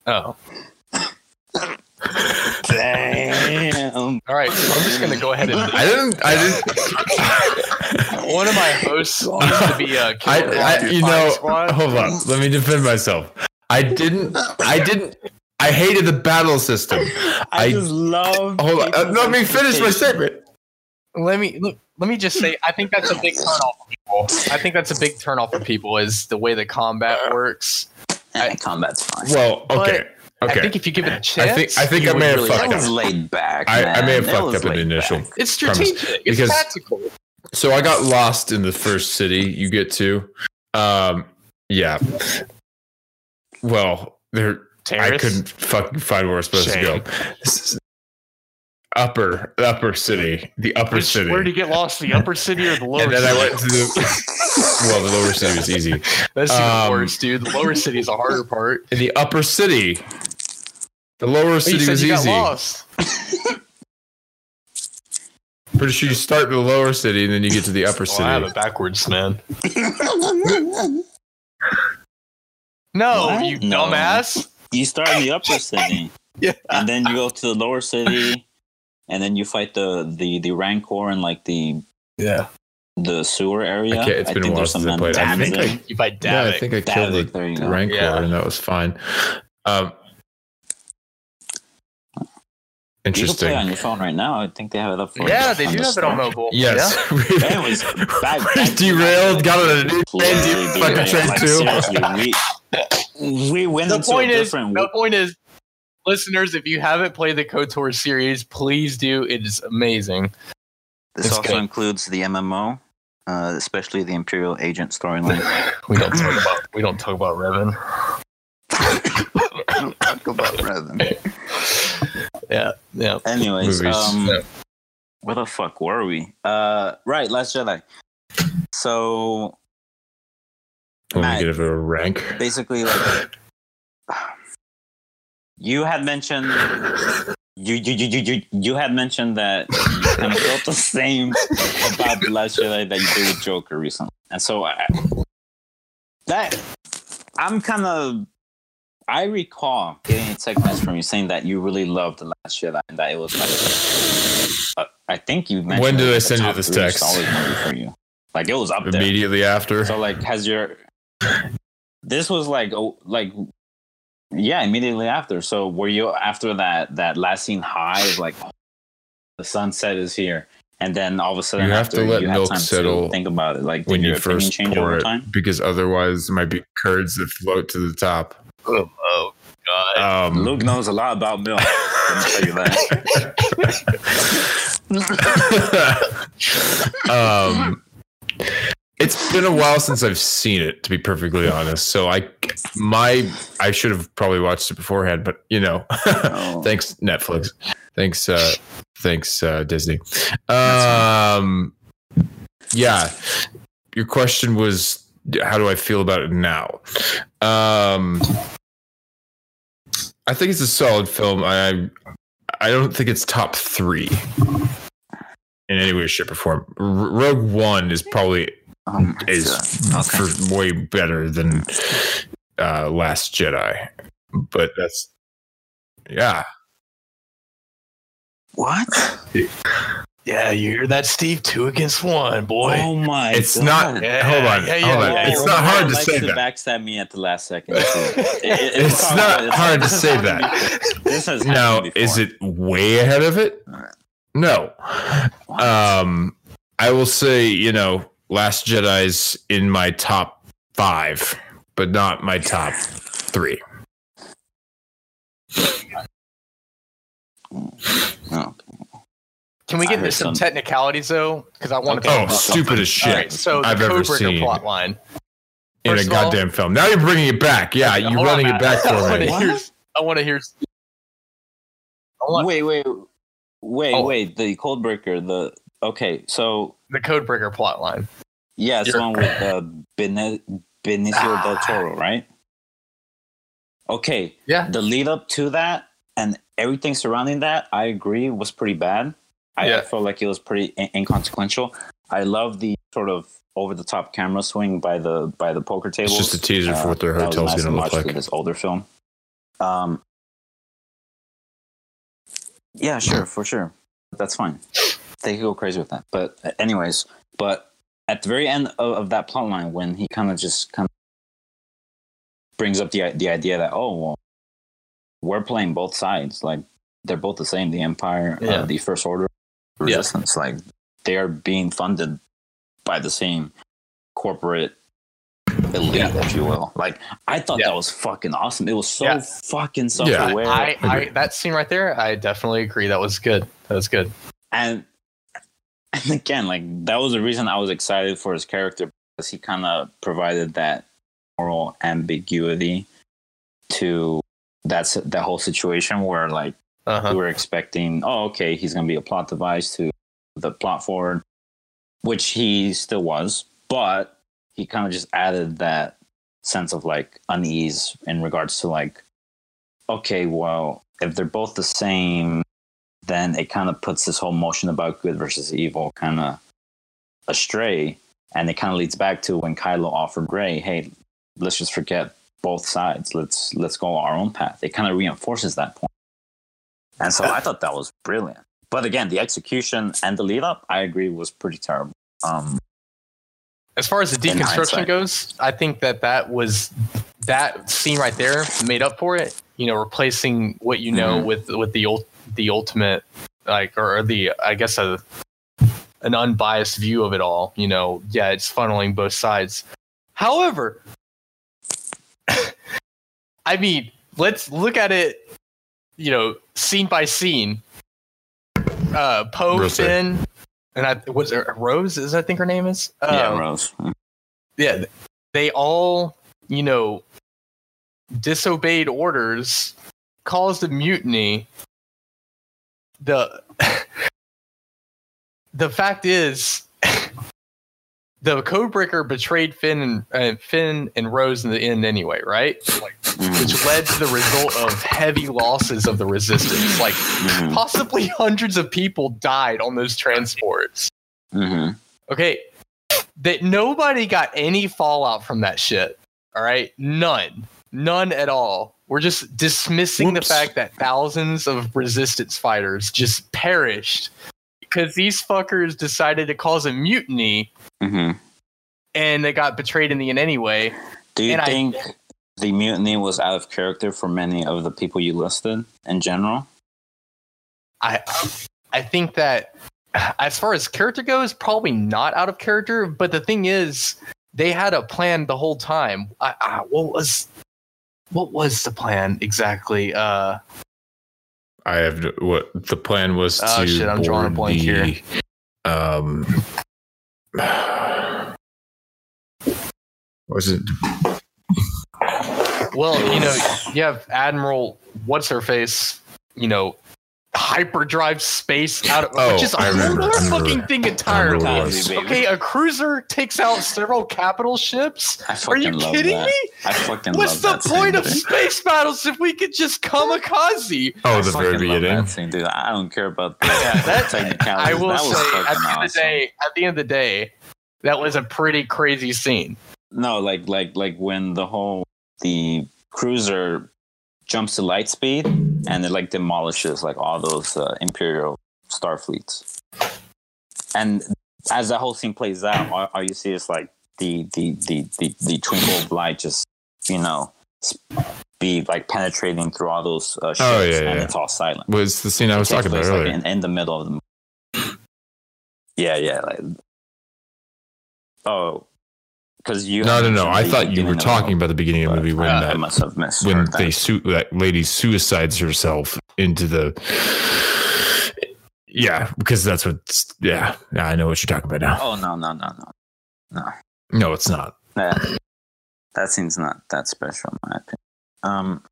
Oh. Dang. Um, All right, so I'm just gonna go ahead and. I didn't. I didn't. One of my hosts used to be a. I, I, you know, squad. Hold on. Let me defend myself. I didn't. I didn't. I hated the battle system. I, I just love. Hold on. Uh, let me finish my statement. Let me look. Let me just say, I think that's a big turnoff for people. I think that's a big turnoff for people is the way the combat works. I, I, combat's fine. Well, okay. But okay. I think if you give it a chance, I think I, think I may have really fucked up. Laid back, I, I may have that fucked up an initial. Back. It's strategic. Premise. It's because, tactical. So I got lost in the first city you get to. Um, yeah. Well, there. Terrace? I couldn't fucking find where we're supposed Shame. to go. Upper, upper city, the upper Which, city. Where did you get lost? The upper city or the lower? And then city? I went to the. Well, the lower city was easy. That's even um, worse, dude. The lower city is a harder part. In the upper city, the lower oh, city you said was you easy. Got lost. Pretty sure you start in the lower city and then you get to the upper well, city. I have it backwards, man. No, what? you no. dumbass. You start in the upper city, yeah, and then you go to the lower city. And then you fight the, the, the Rancor in like the yeah the sewer area. Okay, it's I been think a while since I played. I think I, you fight Davik. Yeah, I think I Davik, killed the, the Rancor, yeah. and that was fine. Um, interesting. You can play on your phone right now. I think they have it up for yeah, you. Yeah, they do the have store. it on mobile. Yes. Yeah. Anyways, back, back derailed. Got it. Fucking like, train like, too. We, we went the into point a different. The point is. Listeners, if you haven't played the KOTOR series, please do. It is amazing. This it's also good. includes the M M O, uh, especially the Imperial Agent storyline. we don't talk about we don't talk about Revan. don't talk about Revan. yeah, yeah. Anyways, Movies. um, yeah. where the fuck were we? Uh, right, Last Jedi. So, let me give it a rank. Basically, like. You had mentioned you you you you you had mentioned that you kind of felt the same about The Last Jedi that you did with Joker recently, and so I, that I'm kind of I recall getting a text message from you saying that you really loved The Last Jedi and that it was like uh, I think you mentioned when did I send you this text? Solid movie for you, like it was up there immediately after. So like, has your this was like oh like. Yeah, immediately after. So were you after that that last scene high of like the sunset is here, and then all of a sudden you have after, to let milk settle. Think about it, like when you first change over time, because otherwise there might be curds that float to the top. Oh, oh god! Um, Luke knows a lot about milk. Let me tell you that. um. It's been a while since I've seen it, to be perfectly honest. So I, my, I should have probably watched it beforehand, but you know, oh. thanks Netflix, thanks, uh, thanks uh, Disney. Um, yeah, your question was, how do I feel about it now? Um, I think it's a solid film. I, I don't think it's top three in any way, shape, or form. R- Rogue One is probably. Um, is okay. for way better than uh, Last Jedi, but that's yeah. What? Yeah, you hear that, Steve? Two against one, boy. Oh my! It's God. not. Yeah, hold on, yeah, yeah, hold on. Yeah, yeah, it's not hard to say to that. Backstab me at the last second. It, it, it's, it's not hard, it's hard to say that. This has now is it way ahead of it? No. Um, I will say, you know. Last Jedi's in my top five, but not my top three. Can we get into some, some technicalities though? Because I want okay. to. Oh, stupid as shit! Right, so I've ever seen plot line in a goddamn all, film. Now you're bringing it back. Yeah, you're running on, it back I for me. Hear, I want to hear. I want, wait, wait, wait, oh. wait! The Codebreaker. The okay, so. The Codebreaker plotline. Yeah, it's the one with uh, Benicio ah. del Toro, right? Okay. Yeah. The lead up to that and everything surrounding that, I agree, was pretty bad. I yeah. felt like it was pretty in- inconsequential. I love the sort of over-the-top camera swing by the by the poker table. It's just a teaser uh, for what their hotel's nice going to look like. This older film. Um. Yeah, sure, for sure. that's fine. They could go crazy with that. But anyways, but at the very end of, of that plot line, when he kind of just kind of brings up the the idea that, oh, well, we're playing both sides. Like, they're both the same. The Empire, yeah. uh, the First Order, Resistance. Yeah. Like, they are being funded by the same corporate elite, yeah. if you will. Like, I thought yeah. that was fucking awesome. It was so yeah. fucking self-aware. Yeah. I, I, I, that scene right there, I definitely agree. That was good. That was good. And and again, like, that was the reason I was excited for his character, because he kind of provided that moral ambiguity to that's that whole situation where, like, uh-huh. we were expecting, oh, okay, he's going to be a plot device to the plot forward, which he still was, but he kind of just added that sense of, like, unease in regards to, like, okay, well, if they're both the same, then it kind of puts this whole motion about good versus evil kind of astray, and it kind of leads back to when Kylo offered Rey, hey, let's just forget both sides. Let's let's go our own path. It kind of reinforces that point. And so I thought that was brilliant. But again, the execution and the lead up, I agree, was pretty terrible. Um, as far as the deconstruction goes, I think that that was that scene right there made up for it. You know, replacing what you know mm-hmm. with with the old the ultimate, like, or the, I guess, a, an unbiased view of it all. You know, yeah, it's funneling both sides. However, I mean, let's look at it, you know, scene by scene. Uh, Poe, Rose. Finn, and I was there Rose, is I think her name is? Um, yeah, Rose. Yeah, they all, you know, disobeyed orders, caused a mutiny. The the fact is, the Codebreaker betrayed Finn and uh, Finn and Rose in the end, anyway, right? Like, which led to the result of heavy losses of the Resistance. Like, mm-hmm. possibly hundreds of people died on those transports. Mm-hmm. Okay, that nobody got any fallout from that shit. All right, none, none at all. We're just dismissing Whoops. the fact that thousands of Resistance fighters just perished because these fuckers decided to cause a mutiny, mm-hmm. and they got betrayed in the end anyway. Do you and think? I, The mutiny was out of character for many of the people you listed in general. I, I think that as far as character goes, probably not out of character. But the thing is, they had a plan the whole time. I, I, what was, what was the plan exactly? Uh, I have to, what the plan was. Oh to shit! I'm drawing a blank the, here. Um, was it? Well, you know, you have Admiral What's-Her-Face, you know, hyperdrive space out of... Oh, which is a whole fucking thing entirely. Okay, a cruiser takes out several capital ships? Are you kidding that. me? I fucking What's love the that point of space battles if we could just kamikaze? Oh, the very beginning. I don't care about that. Yeah, that technicality. I will that was say, at the, awesome. the day, at the end of the day, that was a pretty crazy scene. No, like, like, like when the whole... the cruiser jumps to light speed and it like demolishes like all those uh, Imperial Starfleets. And as the whole scene plays out, all, all you see is like the the, the, the the twinkle of light just, you know, be like penetrating through all those uh, ships, oh, yeah, and yeah. it's all silent. Was the scene I was talking about earlier. Like, in, in the middle of the movie. Yeah, yeah. Like, oh. You no, no, no. I thought you were talking about the beginning of the movie when uh, that, I must have missed when they su- that lady suicides herself into the. Yeah, because that's what. Yeah, I know what you're talking about now. Oh no, no, no, no, no. No, it's not. That that seems not that special, in my opinion.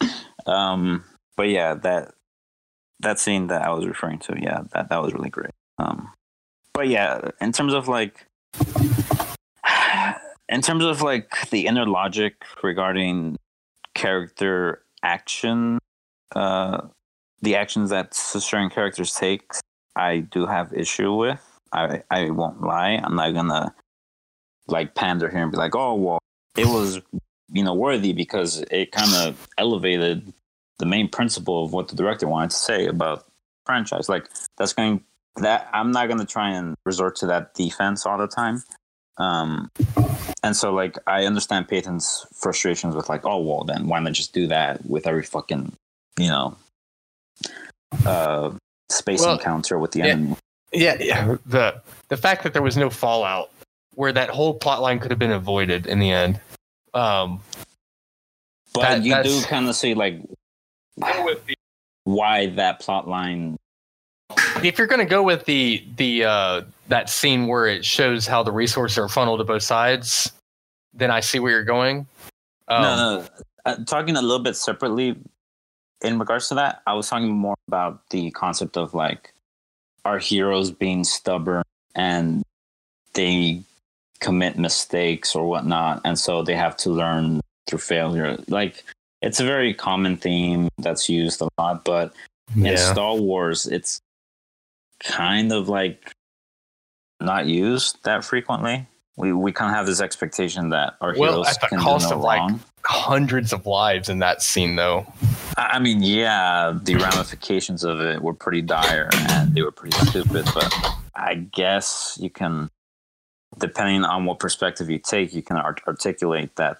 Um, um, but yeah, that that scene that I was referring to, yeah, that that was really great. Um, but yeah, in terms of like. In terms of like the inner logic regarding character action, uh, the actions that certain characters take, I do have issue with. I I won't lie. I'm not gonna like pander here and be like, oh well, it was, you know, worthy because it kind of elevated the main principle of what the director wanted to say about franchise. Like that's going that I'm not going to try and resort to that defense all the time. Um, and so like I understand Peyton's frustrations with like, oh well, then why not just do that with every fucking you know uh, space well, encounter with the yeah, enemy? Yeah, yeah. The the fact that there was no fallout where that whole plot line could have been avoided in the end. Um, but that, you do kind of see like why that plot line. If you're going to go with the the uh, that scene where it shows how the resources are funneled to both sides, then I see where you're going. Um, no, no. Uh, talking a little bit separately in regards to that, I was talking more about the concept of like our heroes being stubborn and they commit mistakes or whatnot, and so they have to learn through failure. Like it's a very common theme that's used a lot, but yeah. in Star Wars, it's kind of like not used that frequently. We we kind of have this expectation that our well, heroes can do no wrong. Well, at the cost of like hundreds of lives in that scene, though. I mean, yeah, the ramifications of it were pretty dire, and they were pretty stupid. But I guess you can, depending on what perspective you take, you can art- articulate that.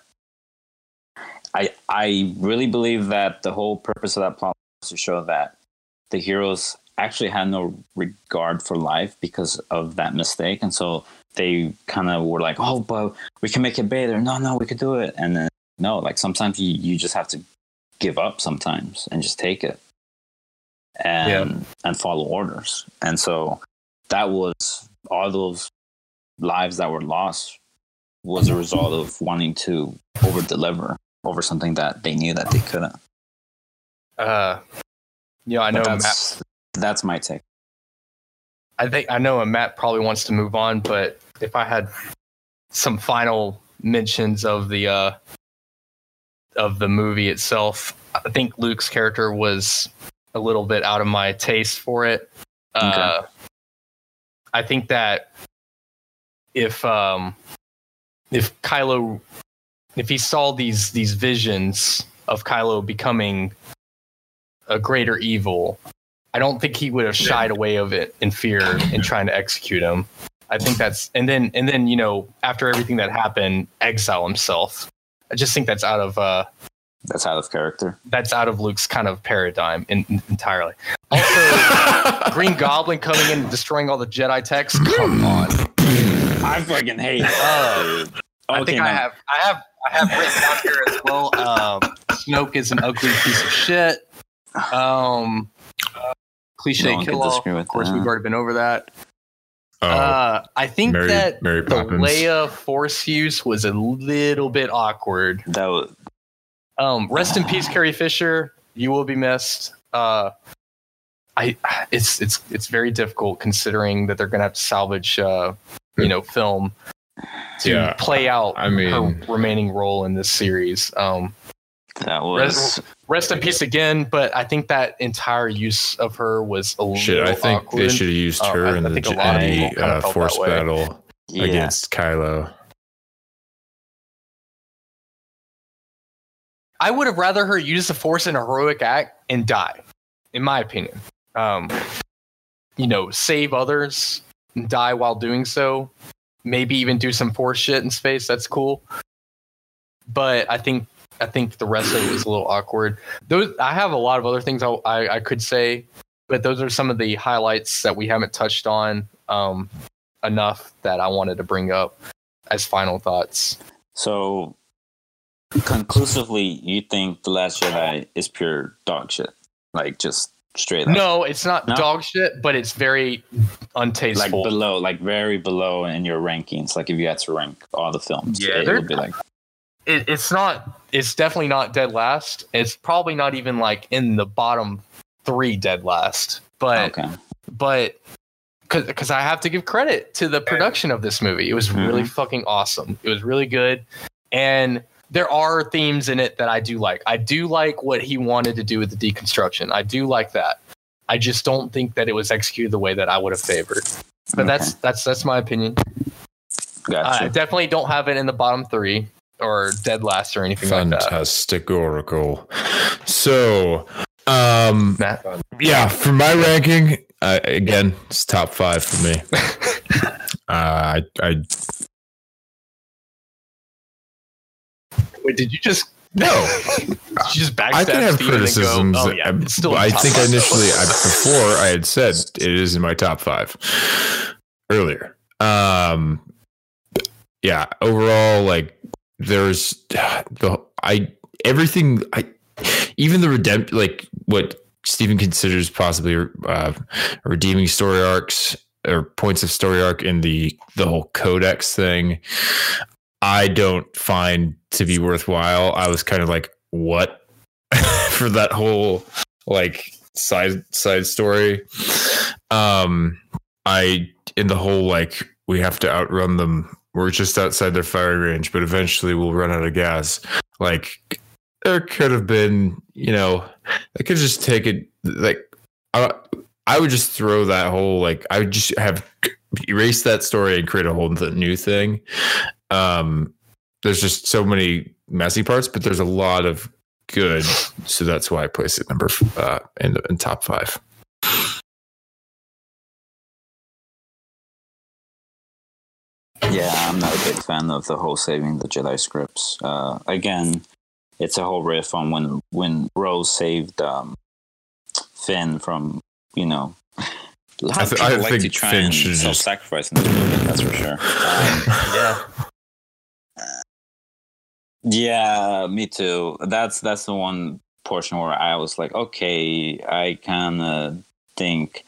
I I really believe that the whole purpose of that plot was to show that the heroes actually had no regard for life because of that mistake, and so they kind of were like, "Oh, but we can make it better. No, no, we could do it." And then no, like sometimes you, you just have to give up sometimes and just take it and yeah. and follow orders. And so that was all those lives that were lost was a result of wanting to over deliver over something that they knew that they couldn't. Uh, yeah, I know. That's, Matt, that's my take. I think I know. Matt probably wants to move on, but if I had some final mentions of the uh, of the movie itself, I think Luke's character was a little bit out of my taste for it. Okay. Uh, I think that if um, if Kylo. If he saw these these visions of Kylo becoming a greater evil, I don't think he would have shied away of it in fear and trying to execute him. I think that's and then and then you know after everything that happened, exile himself. I just think that's out of uh, that's out of character. That's out of Luke's kind of paradigm in, in, entirely. Also, Green Goblin coming in and destroying all the Jedi texts. Come on, I fucking hate it. Uh, I okay, think man. I have I have. I have written down here as well. Um, Snoke is an ugly piece of shit. Um, uh, cliche no kill-off. Of course, that. We've already been over that. Oh, uh, I think Mary, that Mary the Leia Force use was a little bit awkward. That was... Um, rest in peace, Carrie Fisher. You will be missed. Uh, I it's it's it's very difficult considering that they're gonna have to salvage uh, you know film. To yeah, play out I mean, her remaining role in this series. Um, that was rest, rest in peace again, but I think that entire use of her was a shit, little I think awkward. They should have used her um, in the, in the uh, force battle yeah. against Kylo. I would have rather her use the force in a heroic act and die, in my opinion. Um, you know, save others and die while doing so. Maybe even do some force shit in space. That's cool. But I think I think the rest of it was a little awkward. Those I have a lot of other things I, I, I could say, but those are some of the highlights that we haven't touched on um, enough that I wanted to bring up as final thoughts. So, conclusively, you think The Last Jedi is pure dog shit? Like, just straight up? No, it's not no? dog shit, but it's very untasteful. Like below, like very below in your rankings. Like if you had to rank all the films, yeah, it would be like it, it's not. It's definitely not dead last. It's probably not even like in the bottom three dead last. But okay. but because because I have to give credit to the production of this movie. It was mm-hmm. really fucking awesome. It was really good, and there are themes in it that I do like. I do like what he wanted to do with the deconstruction. I do like that. I just don't think that it was executed the way that I would have favored. But okay. that's that's that's my opinion. Gotcha. I definitely don't have it in the bottom three or dead last or anything Fantastical. Like that. Fantastical. So, uh Um, yeah, for my ranking, uh, again, it's top five for me. uh, I, I. Wait, did you just? No, you just backstab I can have Stephen criticisms. Go, oh, yeah, it's still I think five. initially, I, before I had said it is in my top five earlier. Um, yeah, overall, like there's the I everything I even the redempt like what Stephen considers possibly uh, redeeming story arcs or points of story arc in the the whole codex thing. I don't find to be worthwhile. I was kind of like, what for that whole like side side story. Um, I in the whole like we have to outrun them. We're just outside their firing range, but eventually we'll run out of gas. Like there could have been, you know, I could just take it. Like I, I would just throw that whole like I would just have erased that story and create a whole new thing. Um, there's just so many messy parts, but there's a lot of good. So that's why I place it number uh, in, in top five. Yeah, I'm not a big fan of the whole saving the Jedi scripts. Uh, again, it's a whole riff on when when Rose saved um, Finn from, you know. A lot I, th- of I like think to try Finn and should self-sacrifice in this movie, that's for sure. Um, yeah. Yeah, me too. That's that's the one portion where I was like, okay, I kind of think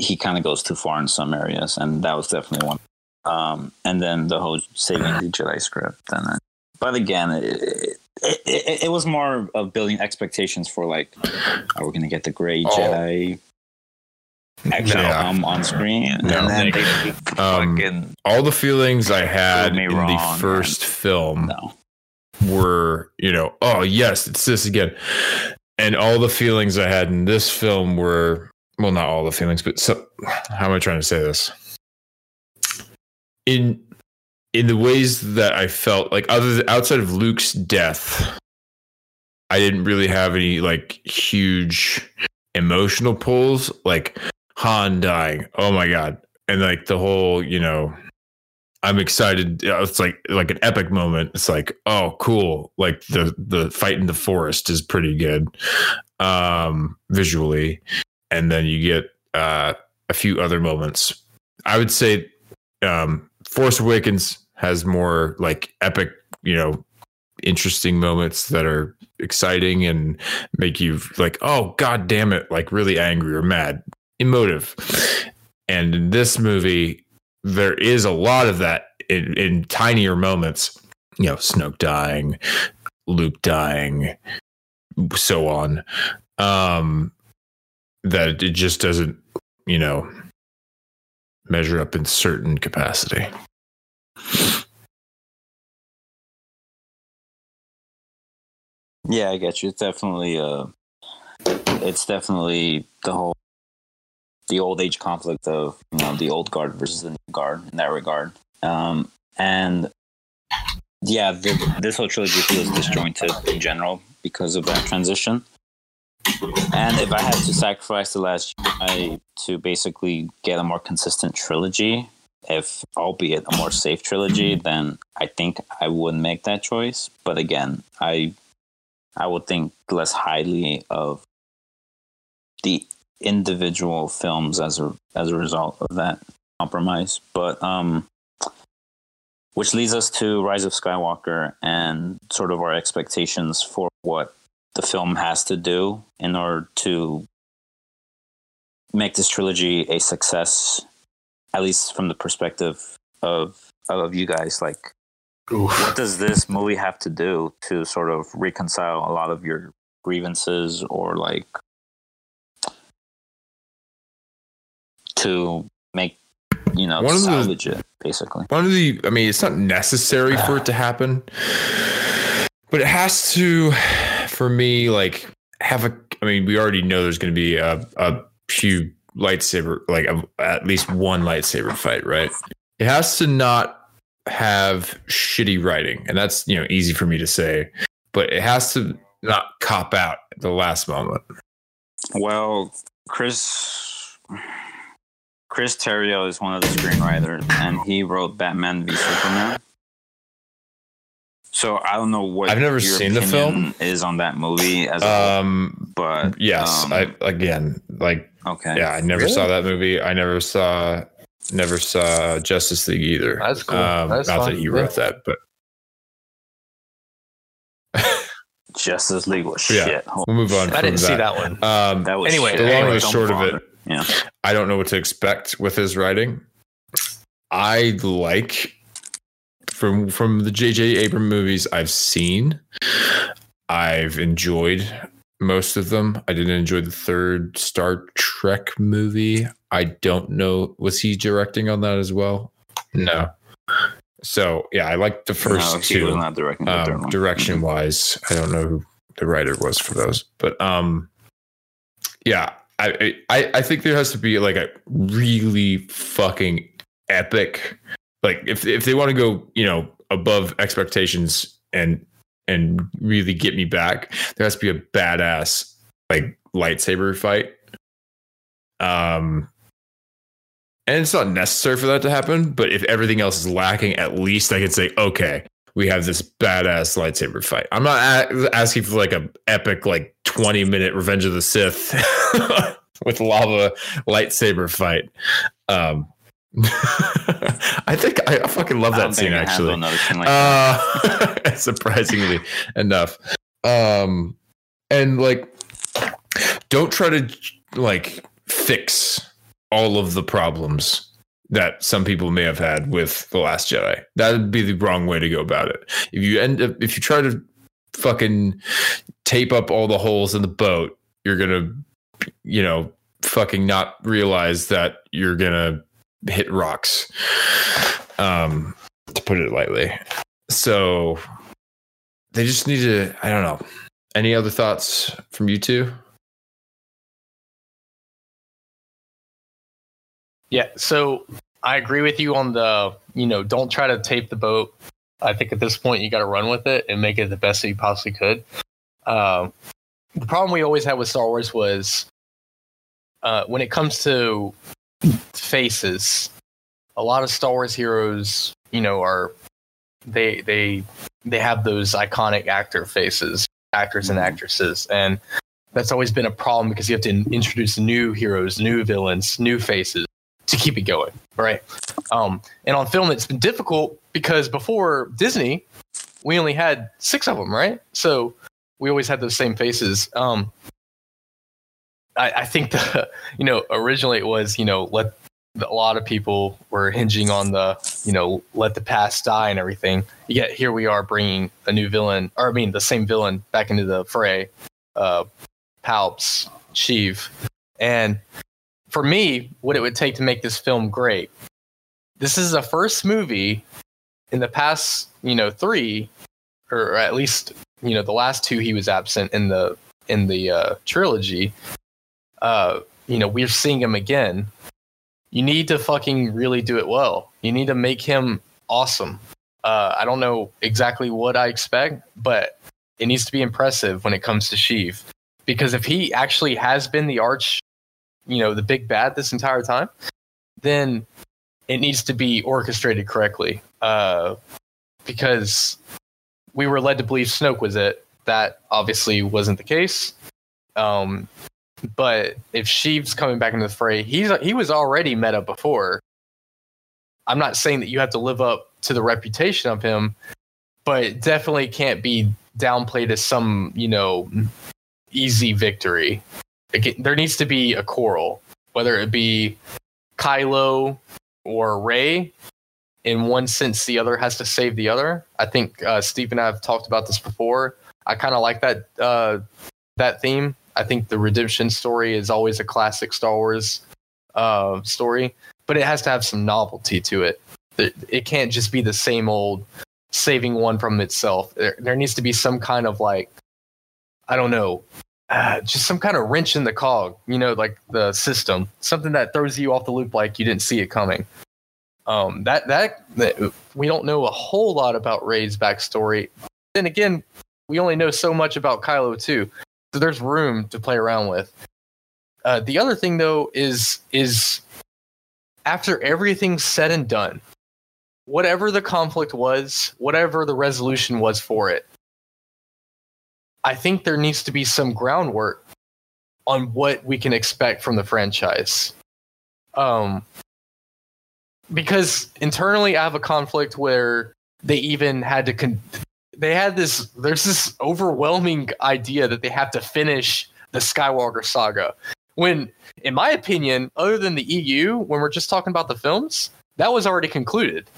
he kind of goes too far in some areas, and that was definitely one. Um, and then the whole saving the Jedi script, and then, but again, it, it, it, it was more of building expectations for like, are we going to get the gray oh. Jedi? Actually, yeah. um, on screen, and no. then they um, fucking all the feelings I had in wrong, the first man. film no. were, you know, oh yes, it's this again, and all the feelings I had in this film were, well, not all the feelings, but so how am I trying to say this? In in the ways that I felt like other than, outside of Luke's death, I didn't really have any like huge emotional pulls like. Han dying. Oh my god. And like the whole, you know, I'm excited. It's like like an epic moment. It's like, oh cool. Like the the fight in the forest is pretty good. Um visually. And then you get uh a few other moments. I would say um Force Awakens has more like epic, you know, interesting moments that are exciting and make you like, oh god damn it, like really angry or mad. Emotive. And in this movie there is a lot of that in, in tinier moments, you know, Snoke dying, Luke dying, so on, um that it just doesn't, you know, measure up in certain capacity. Yeah, I get you. It's definitely uh it's definitely the whole the old age conflict of, you know, the old guard versus the new guard in that regard. Um, and yeah, the, this whole trilogy feels disjointed in general because of that transition. And if I had to sacrifice The Last Jedi to basically get a more consistent trilogy, if albeit a more safe trilogy, then I think I would make that choice. But again, I, I would think less highly of the individual films as a as a result of that compromise. But um which leads us to Rise of Skywalker and sort of our expectations for what the film has to do in order to make this trilogy a success, at least from the perspective of of you guys. Like, Oof. what does this movie have to do to sort of reconcile a lot of your grievances, or like to make, you know, one salvage the, it, basically. One of the, I mean, it's not necessary for it to happen, but it has to, for me, like, have a, I mean, we already know there's going to be a, a few lightsaber, like a, at least one lightsaber fight, right? It has to not have shitty writing. And that's, you know, easy for me to say, but it has to not cop out at the last moment. Well, Chris Chris Terrio is one of the screenwriters, and he wrote Batman v Superman. So I don't know what I've never your seen the film is on that movie as um, a whole, but yes, um, I again like okay, yeah, I never really? saw that movie. I never saw never saw Justice League either. That's cool. Um, That's not fun. that he wrote yeah. that, but. Justice League was shit. Yeah, we'll move on. I didn't that. see that one. Um, that was anyway. The long and short of it, yeah. I don't know what to expect with his writing. I like from from the J J Abrams movies I've seen. I've enjoyed most of them. I didn't enjoy the third Star Trek movie. I don't know. Was he directing on that as well? No. So, yeah, I like the first no, two um, direction wise. I don't know who the writer was for those, but um, yeah, I, I I think there has to be like a really fucking epic, like if if they want to go, you know, above expectations and and really get me back, there has to be a badass like lightsaber fight. Um. And it's not necessary for that to happen, but if everything else is lacking, at least I can say, okay, we have this badass lightsaber fight. I'm not a- asking for like a epic, like twenty minute Revenge of the Sith with lava lightsaber fight. Um, I think I, I fucking love that scene, actually. Like uh, that. Surprisingly enough. Um, and like, don't try to like fix all of the problems that some people may have had with The Last Jedi. That would be the wrong way to go about it. If you end up, if you try to fucking tape up all the holes in the boat, you're going to, you know, fucking not realize that you're going to hit rocks, um, to put it lightly. So they just need to, I don't know. Any other thoughts from you two? Yeah, so I agree with you on the, you know, don't try to tape the boat. I think at this point you got to run with it and make it the best that you possibly could. Uh, the problem we always had with Star Wars was uh, when it comes to faces, a lot of Star Wars heroes, you know, are they they they have those iconic actor faces, actors and actresses, and that's always been a problem because you have to introduce new heroes, new villains, new faces to keep it going, right? Um, and on film, it's been difficult because before Disney, we only had six of them, right? So we always had those same faces. Um, I, I think the, you know, originally it was, you know, let the, a lot of people were hinging on the, you know, let the past die and everything. Yet here we are bringing a new villain, or I mean, the same villain back into the fray, uh, Palps, Sheev, and. For me, what it would take to make this film great. This is the first movie in the past, you know, three, or at least, you know, the last two he was absent in the in the uh, trilogy. Uh, you know, we're seeing him again. You need to fucking really do it well. You need to make him awesome. Uh, I don't know exactly what I expect, but it needs to be impressive when it comes to Sheev, because if he actually has been the arch. You know, the big bad this entire time, then it needs to be orchestrated correctly. Uh, because we were led to believe Snoke was it. That obviously wasn't the case. Um, but if Sheev's coming back into the fray, he's he was already meta before. I'm not saying that you have to live up to the reputation of him, but it definitely can't be downplayed as some, you know, easy victory. There needs to be a quarrel, whether it be Kylo or Rey. In one sense, the other has to save the other. I think uh, Steve and I have talked about this before. I kind of like that uh, that theme. I think the redemption story is always a classic Star Wars uh, story, but it has to have some novelty to it. It can't just be the same old saving one from itself. There, there needs to be some kind of like, I don't know, Uh, just some kind of wrench in the cog, you know, like the system, something that throws you off the loop like you didn't see it coming. Um, that, that that we don't know a whole lot about Rey's backstory. Then again, we only know so much about Kylo too, so there's room to play around with. Uh, the other thing, though, is is after everything's said and done, whatever the conflict was, whatever the resolution was for it, I think there needs to be some groundwork on what we can expect from the franchise. Um, because internally, I have a conflict where they even had to... Con- they had this... There's this overwhelming idea that they have to finish the Skywalker saga. When, in my opinion, other than the E U, when we're just talking about the films, that was already concluded.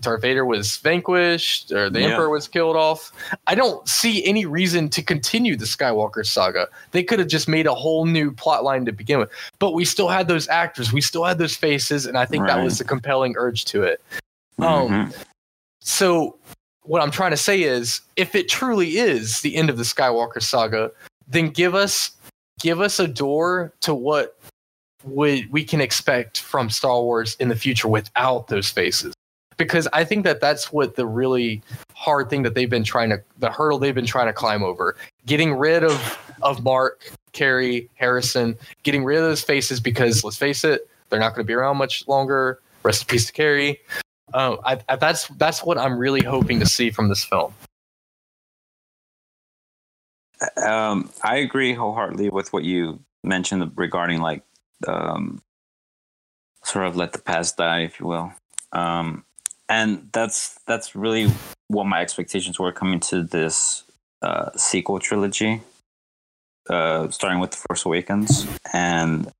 Darth Vader was vanquished, or the yeah. Emperor was killed off. I don't see any reason to continue the Skywalker saga. They could have just made a whole new plot line to begin with. But we still had those actors. We still had those faces, and I think right. that was the compelling urge to it. Mm-hmm. Um, so what I'm trying to say is, if it truly is the end of the Skywalker saga, then give us give us a door to what we, we can expect from Star Wars in the future without those faces. Because I think that that's what the really hard thing that they've been trying to, the hurdle they've been trying to climb over, getting rid of, of Mark, Carrie, Harrison, getting rid of those faces, because let's face it, they're not going to be around much longer. Rest in peace to Carrie. Uh, I, I, that's, that's what I'm really hoping to see from this film. Um, I agree wholeheartedly with what you mentioned regarding like, um, sort of let the past die, if you will. Um, And that's that's really what my expectations were coming to this uh, sequel trilogy, uh, starting with The Force Awakens. And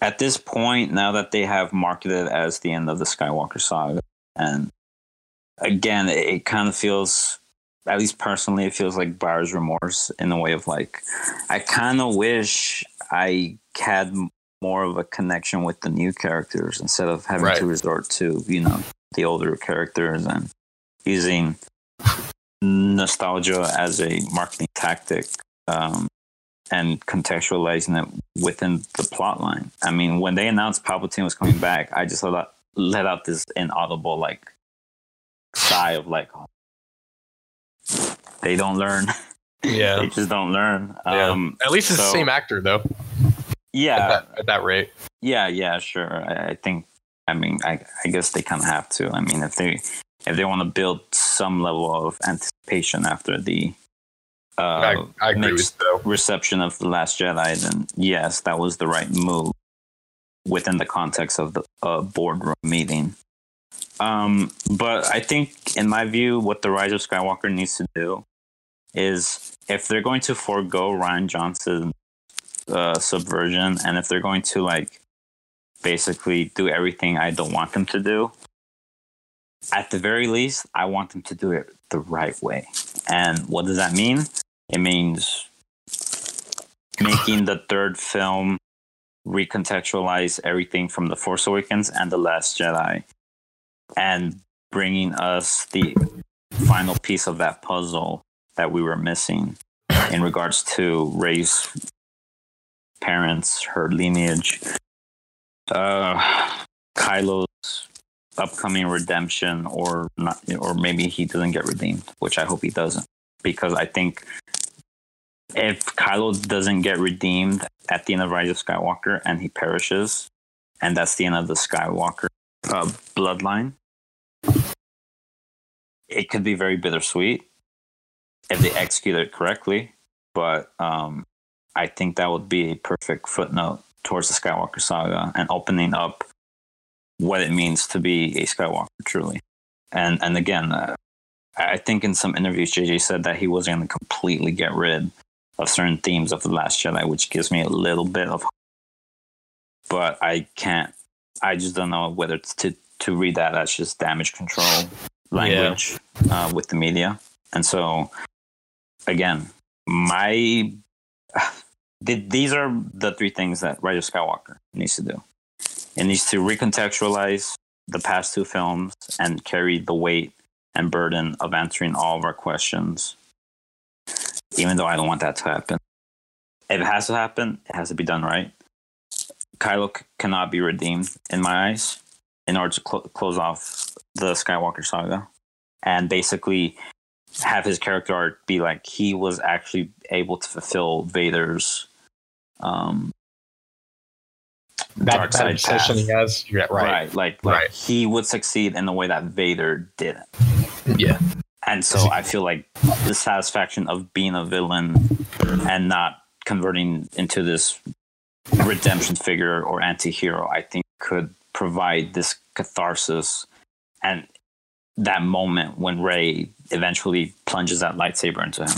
at this point, now that they have marketed it as the end of the Skywalker saga, and again, it, it kind of feels, at least personally, it feels like buyer's remorse in the way of like, I kind of wish I had more of a connection with the new characters instead of having right. to resort to, you know, the older characters and using nostalgia as a marketing tactic, um, and contextualizing it within the plot line. I mean, when they announced Palpatine was coming back, I just let out, let out this inaudible like sigh of like, oh, they don't learn. Yeah, they just don't learn. Yeah. Um, At least it's so, the same actor though. Yeah, at that, at that rate. Yeah, yeah, sure. I, I think. I mean, I, I guess they kind of have to. I mean, if they if they want to build some level of anticipation after the uh, I, I mixed agree with reception of The Last Jedi, then yes, that was the right move within the context of the uh, boardroom meeting. Um, but I think, in my view, what The Rise of Skywalker needs to do is, if they're going to forego Ryan Johnson's uh, subversion, and if they're going to, like, basically do everything I don't want them to do, at the very least, I want them to do it the right way. And what does that mean? It means making the third film recontextualize everything from The Force Awakens and The Last Jedi, and bringing us the final piece of that puzzle that we were missing in regards to Rey's parents, her lineage, Uh, Kylo's upcoming redemption, or not, or maybe he doesn't get redeemed, which I hope he doesn't, because I think if Kylo doesn't get redeemed at the end of Rise of Skywalker and he perishes, and that's the end of the Skywalker uh, bloodline, it could be very bittersweet if they execute it correctly. But um, I think that would be a perfect footnote towards the Skywalker saga and opening up what it means to be a Skywalker truly. And and again, uh, I think in some interviews, J J said that he wasn't going to completely get rid of certain themes of The Last Jedi, which gives me a little bit of hope. But I can't, I just don't know whether it's to, to read that as just damage control language yeah. uh, with the media. And so, again, my... These are the three things that Rise of Skywalker needs to do. It needs to recontextualize the past two films and carry the weight and burden of answering all of our questions, even though I don't want that to happen. If it has to happen, it has to be done right. Kylo c- cannot be redeemed, in my eyes, in order to cl- close off the Skywalker saga and basically have his character arc be like he was actually able to fulfill Vader's Um, that dark side positioning as yeah, right. right, like, like right. he would succeed in the way that Vader didn't. Yeah, and so I feel like the satisfaction of being a villain and not converting into this redemption figure or anti-hero, I think, could provide this catharsis and that moment when Rey eventually plunges that lightsaber into him.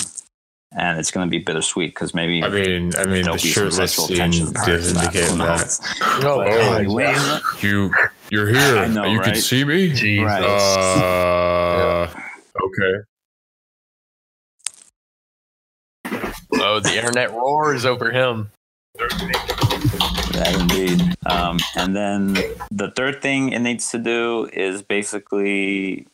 And it's going to be bittersweet because maybe I mean, I mean, the shirtless scene does indicate that. No, oh, like, you, you're here. I know, you right? can see me. Jesus. Uh, okay. Oh, the internet roars over him. Yeah, indeed. Um, and then the third thing it needs to do is basically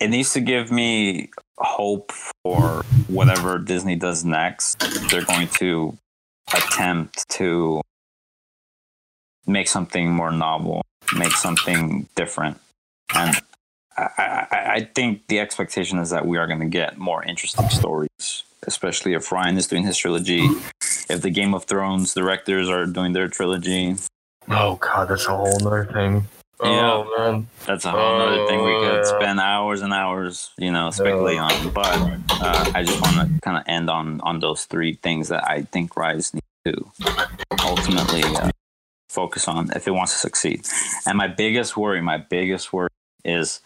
it needs to give me hope for whatever Disney does next. They're going to attempt to make something more novel, make something different. And I, I, I think the expectation is that we are going to get more interesting stories, especially if Ryan is doing his trilogy, if the Game of Thrones directors are doing their trilogy. Oh, God, that's a whole other thing. Yeah, oh, man. That's a whole oh, other thing we could yeah. spend hours and hours, you know, speculating yeah. on. But uh, I just want to kind of end on, on those three things that I think Rise needs to ultimately uh, focus on if it wants to succeed. And my biggest worry, my biggest worry is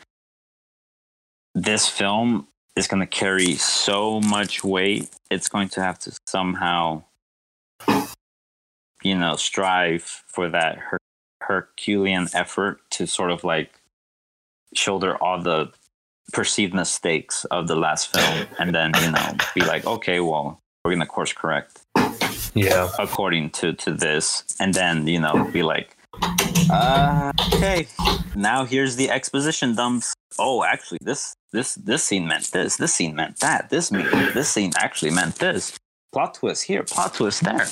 this film is going to carry so much weight. It's going to have to somehow, you know, strive for that hurt. Herculean effort to sort of like shoulder all the perceived mistakes of the last film and then, you know, be like, okay, well, we're gonna course correct yeah according to to this, and then, you know, be like, uh okay, now here's the exposition dumps. Oh, actually this this this scene meant this, this scene meant that, this this scene actually meant this, plot twist here, plot twist there.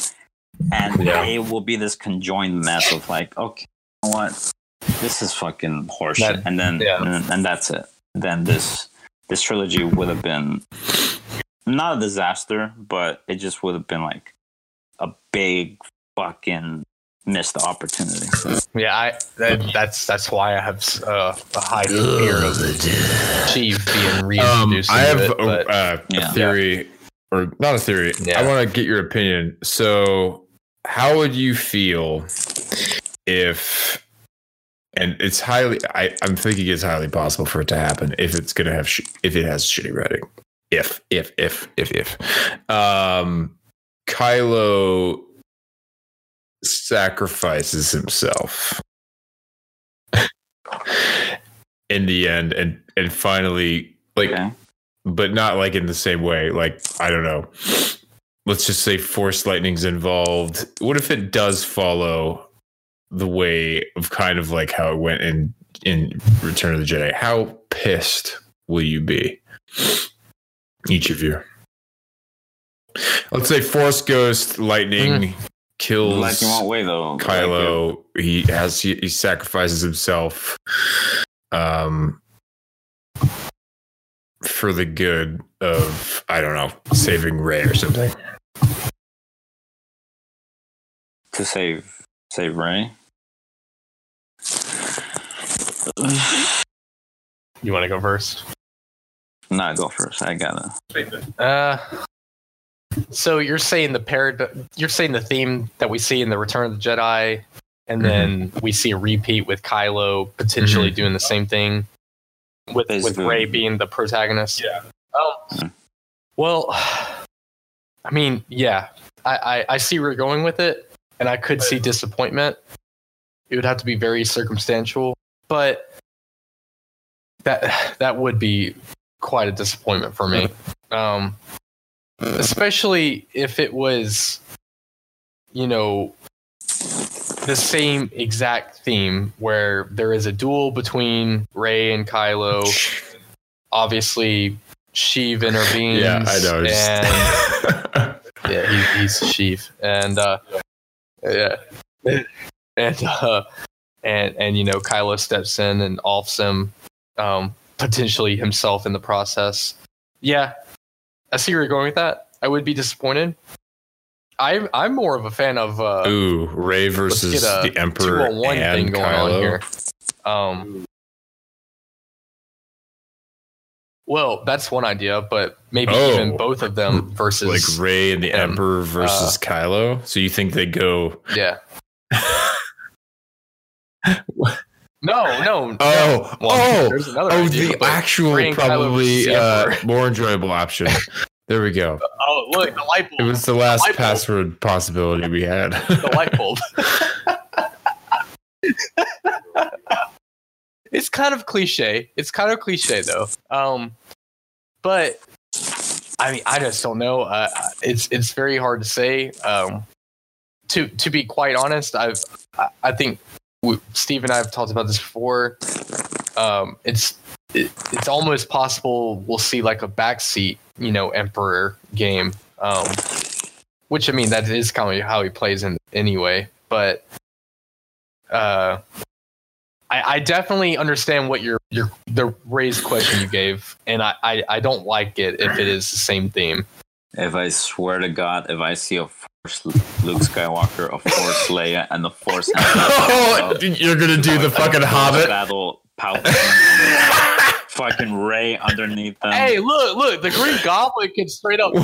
And yeah. it will be this conjoined mess of like, okay, you know what? This is fucking horseshit. That, and then, yeah. and, and that's it. Then this this trilogy would have been not a disaster, but it just would have been like a big fucking missed opportunity. So. Yeah, I that, that's that's why I have uh, a high fear of Chief being reintroduced. Um, I have it, a, but, uh, yeah. a theory, or not a theory. Yeah. I want to get your opinion. So. How would you feel if, and it's highly, I, I'm thinking it's highly possible for it to happen if it's going to have, sh- if it has shitty writing, if, if, if, if, if, um, Kylo sacrifices himself in the end and, and finally, like, okay. but not like in the same way, like, I don't know. Let's just say Force Lightning's involved. What if it does follow the way of kind of like how it went in, in Return of the Jedi? How pissed will you be? Each of you. Let's say Force Ghost Lightning mm-hmm. kills Lightning won't weigh, though. Kylo. Like he has he, he sacrifices himself um, for the good of, I don't know, saving Rey or something. To save, save Rey. You want to go first? No, go first. I gotta. Uh, so you're saying the parad- You're saying the theme that we see in the Return of the Jedi, and mm-hmm. then we see a repeat with Kylo potentially mm-hmm. doing the same thing, with with Rey being the protagonist. Yeah. Oh. Mm-hmm. Well, I mean, yeah, I, I, I see where you're going with it, and I could see disappointment. It would have to be very circumstantial, but that that would be quite a disappointment for me. Um, especially if it was, you know, the same exact theme where there is a duel between Rey and Kylo. Obviously, Sheev intervenes. Yeah, I know. And, yeah, he, he's Sheev, and uh, yeah, and uh, and and you know, Kylo steps in and offs him, um, potentially himself in the process. Yeah, I see where you're going with that. I would be disappointed, I'm I'm more of a fan of uh, ooh Rey versus the Emperor and thing going Kylo. On here. Um, well, that's one idea, but maybe oh, even both of them versus like Rey and the him. Emperor versus uh, Kylo. So you think they go? Yeah. What? No, no. Oh, no. Well, oh, oh! Idea, the actual probably uh, more enjoyable option. There we go. Oh, look, the light bulb. It was the last the password possibility we had. The light bulb. It's kind of cliche. It's kind of cliche, though. Um, but I mean, I just don't know. Uh, it's it's very hard to say. Um, to to be quite honest, I've I, I think we, Steve and I have talked about this before. Um, it's it, it's almost possible we'll see like a backseat, you know, Emperor game. Um, which I mean, that is kind of how he plays in anyway. But uh. I, I definitely understand what your your the raised question you gave, and I, I, I don't like it if it is the same theme. If I swear to God, if I see a Force Luke Skywalker, a Force Leia, and the Force, oh, you're gonna do the fucking Hobbit battle, Palpatine, fucking Rey underneath them. Hey, look, look, the Green Goblin can straight up, he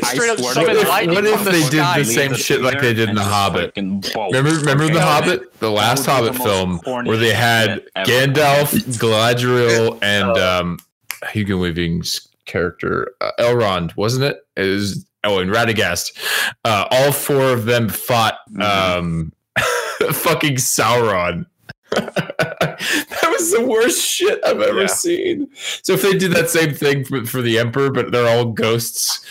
can straight up summon lightning. What if they did the same shit like they did in The Hobbit? Remember, remember The Hobbit, the last Hobbit film, where they had Gandalf, Galadriel, and um, Hugo Weaving's character uh, Elrond, wasn't it? It was, oh, and Radagast. Uh, all four of them fought um, fucking Sauron. That was the worst shit I've ever yeah. seen. So if they did that same thing for, for the Emperor, but they're all ghosts,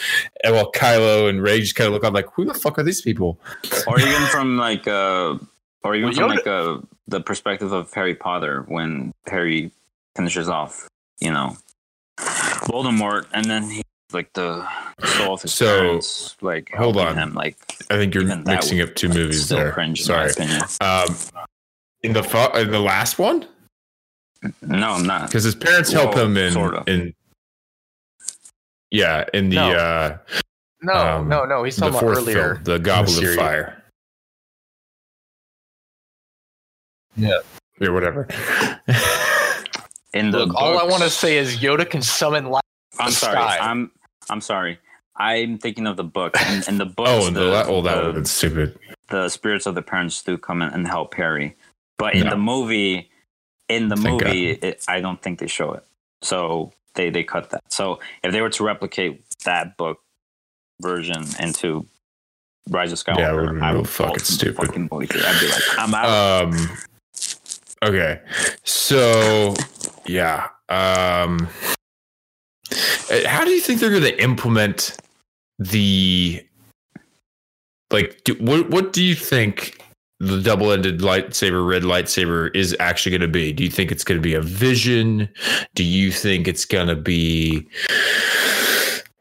and well, Kylo and Rey just kind of look on like, who the fuck are these people? Or even from like, uh, or even well, from like uh, the perspective of Harry Potter when Harry finishes off, you know, Voldemort, and then he like the soul of his so, parents, like hold on, him, like I think you're mixing would, up two like, movies there. Cringe, sorry. Um, In the fu- in the last one? No, I'm not. Because his parents help well, him in, sort of. in yeah, in the no, uh, no, um, no, no. He's talking about earlier, film, the Goblet the of Fire. Yeah, yeah, whatever. In the Look, books, all I want to say is Yoda can summon light. I'm sorry. Sky. I'm I'm sorry. I'm thinking of the book. In, in the books, oh, and the, the, oh, that would have been stupid. The spirits of the parents do come in and help Harry. But in no. the movie, in the Thank movie, it, I don't think they show it. So they, they cut that. So if they were to replicate that book version into Rise of Skywalker, yeah, it would be I would fucking stupid. Fucking I'd be like, I'm out. Um, okay, so yeah, um, how do you think they're going to implement the like? Do, what what do you think? The double-ended lightsaber, red lightsaber, is actually going to be? Do you think it's going to be a vision? Do you think it's going to be?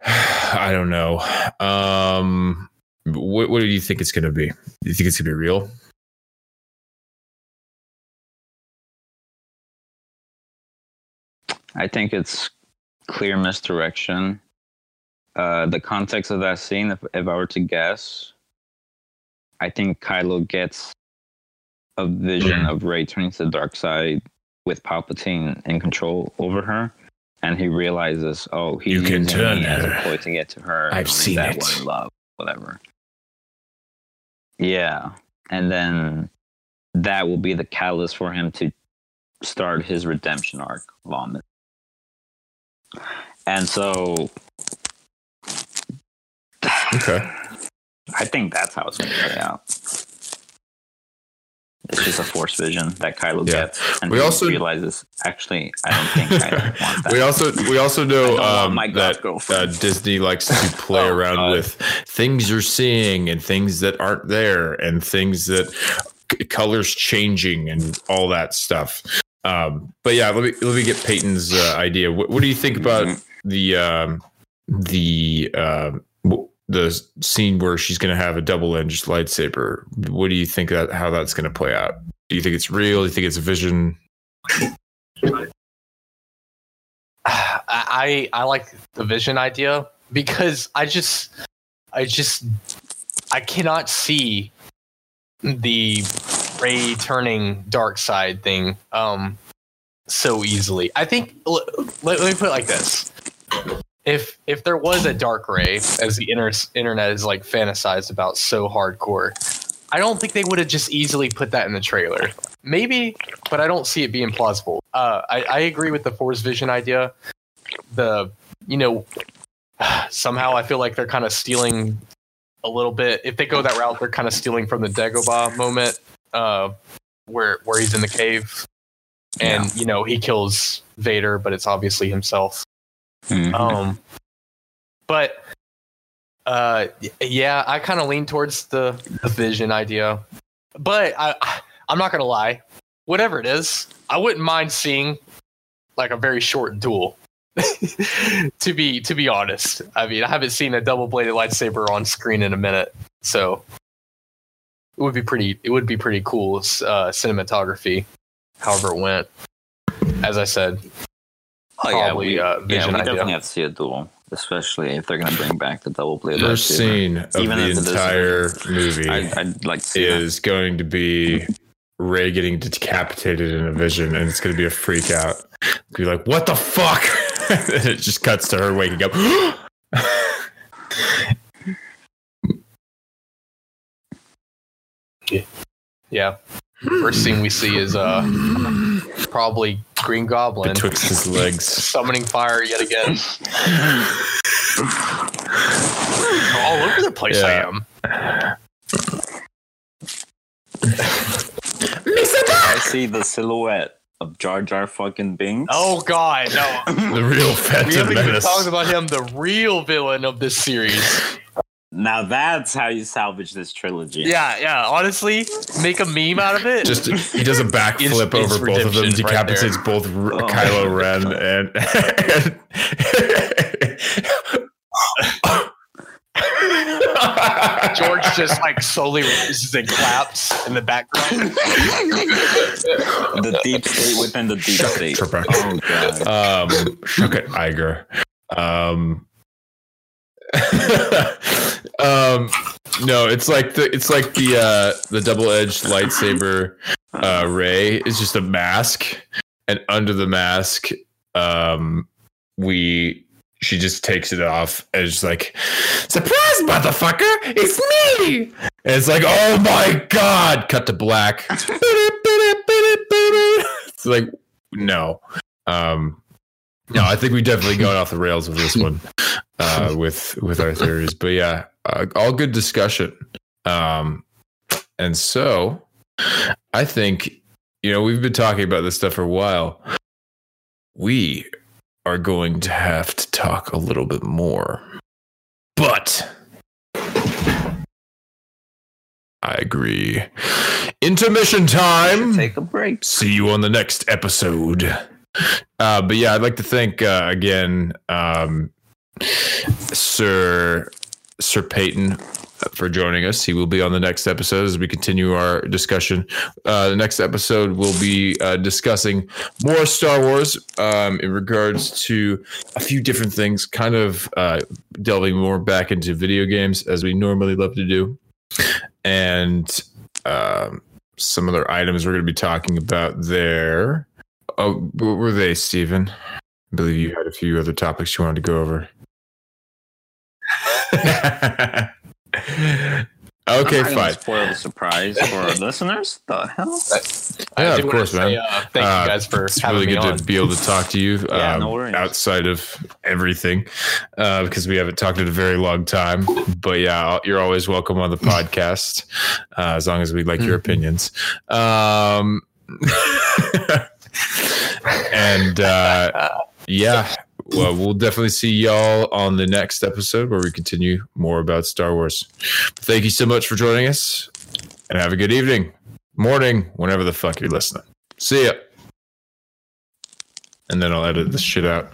I don't know. Um, what, what do you think it's going to be? Do you think it's going to be real? I think it's clear misdirection. Uh, the context of that scene, if, if I were to guess. I think Kylo gets a vision of Rey turning to the dark side with Palpatine in control over her, and he realizes, oh, he's you using can me her. as a ploy to get to her. I've seen that it. One love, whatever. Yeah, and then that will be the catalyst for him to start his redemption arc, Vomit. And so, okay. I think that's how it's going to play out. It's just a Force vision that Kylo yeah. gets, and we he also realizes. Actually, I don't think Kylo wants that. We also we also know um, that uh, Disney likes to play oh, around God. with things you're seeing and things that aren't there, and things that c- colors changing and all that stuff. Um, but yeah, let me let me get Peyton's uh, idea. What, what do you think about mm-hmm. the um, the uh, w- the scene where she's going to have a double-edged lightsaber? What do you think that how that's going to play out? Do you think it's real? Do you think it's a vision? I I like the vision idea because I just I just I cannot see the Rey turning dark side thing um, so easily. I think let, let me put it like this: if if there was a dark Rey, as the inter- internet is like fantasized about so hardcore, I don't think they would have just easily put that in the trailer. Maybe, but I don't see it being plausible. Uh, I, I agree with the Force Vision idea. The you know somehow I feel like they're kind of stealing a little bit. If they go that route, they're kind of stealing from the Dagobah moment, uh, where where he's in the cave, and yeah. you know he kills Vader, but it's obviously himself. Mm-hmm. Um, but uh, yeah, I kind of lean towards the, the Vision idea, but I, I I'm not gonna lie. Whatever it is, I wouldn't mind seeing like a very short duel. to be to be honest, I mean, I haven't seen a double-bladed lightsaber on screen in a minute, so it would be pretty. It would be pretty cool uh, cinematography. However, it went. As I said, oh, probably, yeah, we, uh, Vision yeah, we idea. Definitely have to see a duel, especially if they're going to bring back the double-bladed lightsaber. First scene of Even the entire movie I, I'd like to see is that. Going to be Rey getting decapitated in a vision, and it's going to be a freak out. Be like, what the fuck? And it just cuts to her waking up. Yeah. First thing we see is uh, probably Green Goblin betwixt his legs, summoning fire yet again. All over the place, yeah. I am. I see the silhouette of Jar Jar fucking Binks. Oh god, no! The real Phantom Menace. We haven't even talked about him, the real villain of this series. Now that's how you salvage this trilogy. Yeah, yeah. Honestly, make a meme out of it. Just he does a backflip over both of them, decapitates right both oh. Kylo Ren and. and George just like slowly releases and claps in the background. The deep state within the deep state. Oh god. Um, shook it, Iger. Um, um, no, it's like the it's like the uh, the double-edged lightsaber. Uh, Rey is just a mask, and under the mask, um, we. She just takes it off and is like, surprise, motherfucker! It's me! And it's like, oh my god! Cut to black. It's like, no. Um, no, I think we definitely got off the rails with this one uh, with, with our theories. But yeah, uh, all good discussion. Um, and so, I think, you know, we've been talking about this stuff for a while. We... are going to have to talk a little bit more. But I agree. Intermission time. Take a break. See you on the next episode. Uh, but yeah, I'd like to thank uh, again um, Sir Sir Peyton for joining us. He will be on the next episode as we continue our discussion. Uh, the next episode will be uh, discussing more Star Wars um, in regards to a few different things, kind of uh, delving more back into video games as we normally love to do. And um, some other items we're going to be talking about there. Oh, what were they, Stephen? I believe you had a few other topics you wanted to go over. Okay, I'm fine. Spoil the surprise for our listeners. The hell? I, yeah, I of course, man. Say, uh, thank uh, you guys for it's having really me good on. To be able to talk to you. Yeah, um, no worries. Outside of everything, uh, because we haven't talked in a very long time. But yeah, you're always welcome on the podcast, uh, as long as we like mm-hmm. your opinions. Um, and uh, yeah. Well, we'll definitely see y'all on the next episode where we continue more about Star Wars. Thank you so much for joining us, and have a good evening, morning, whenever the fuck you're listening. See ya. And then I'll edit this shit out.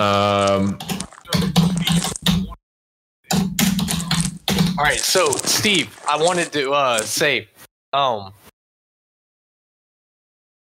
Um, All right. So, Steve, I wanted to uh, say, um,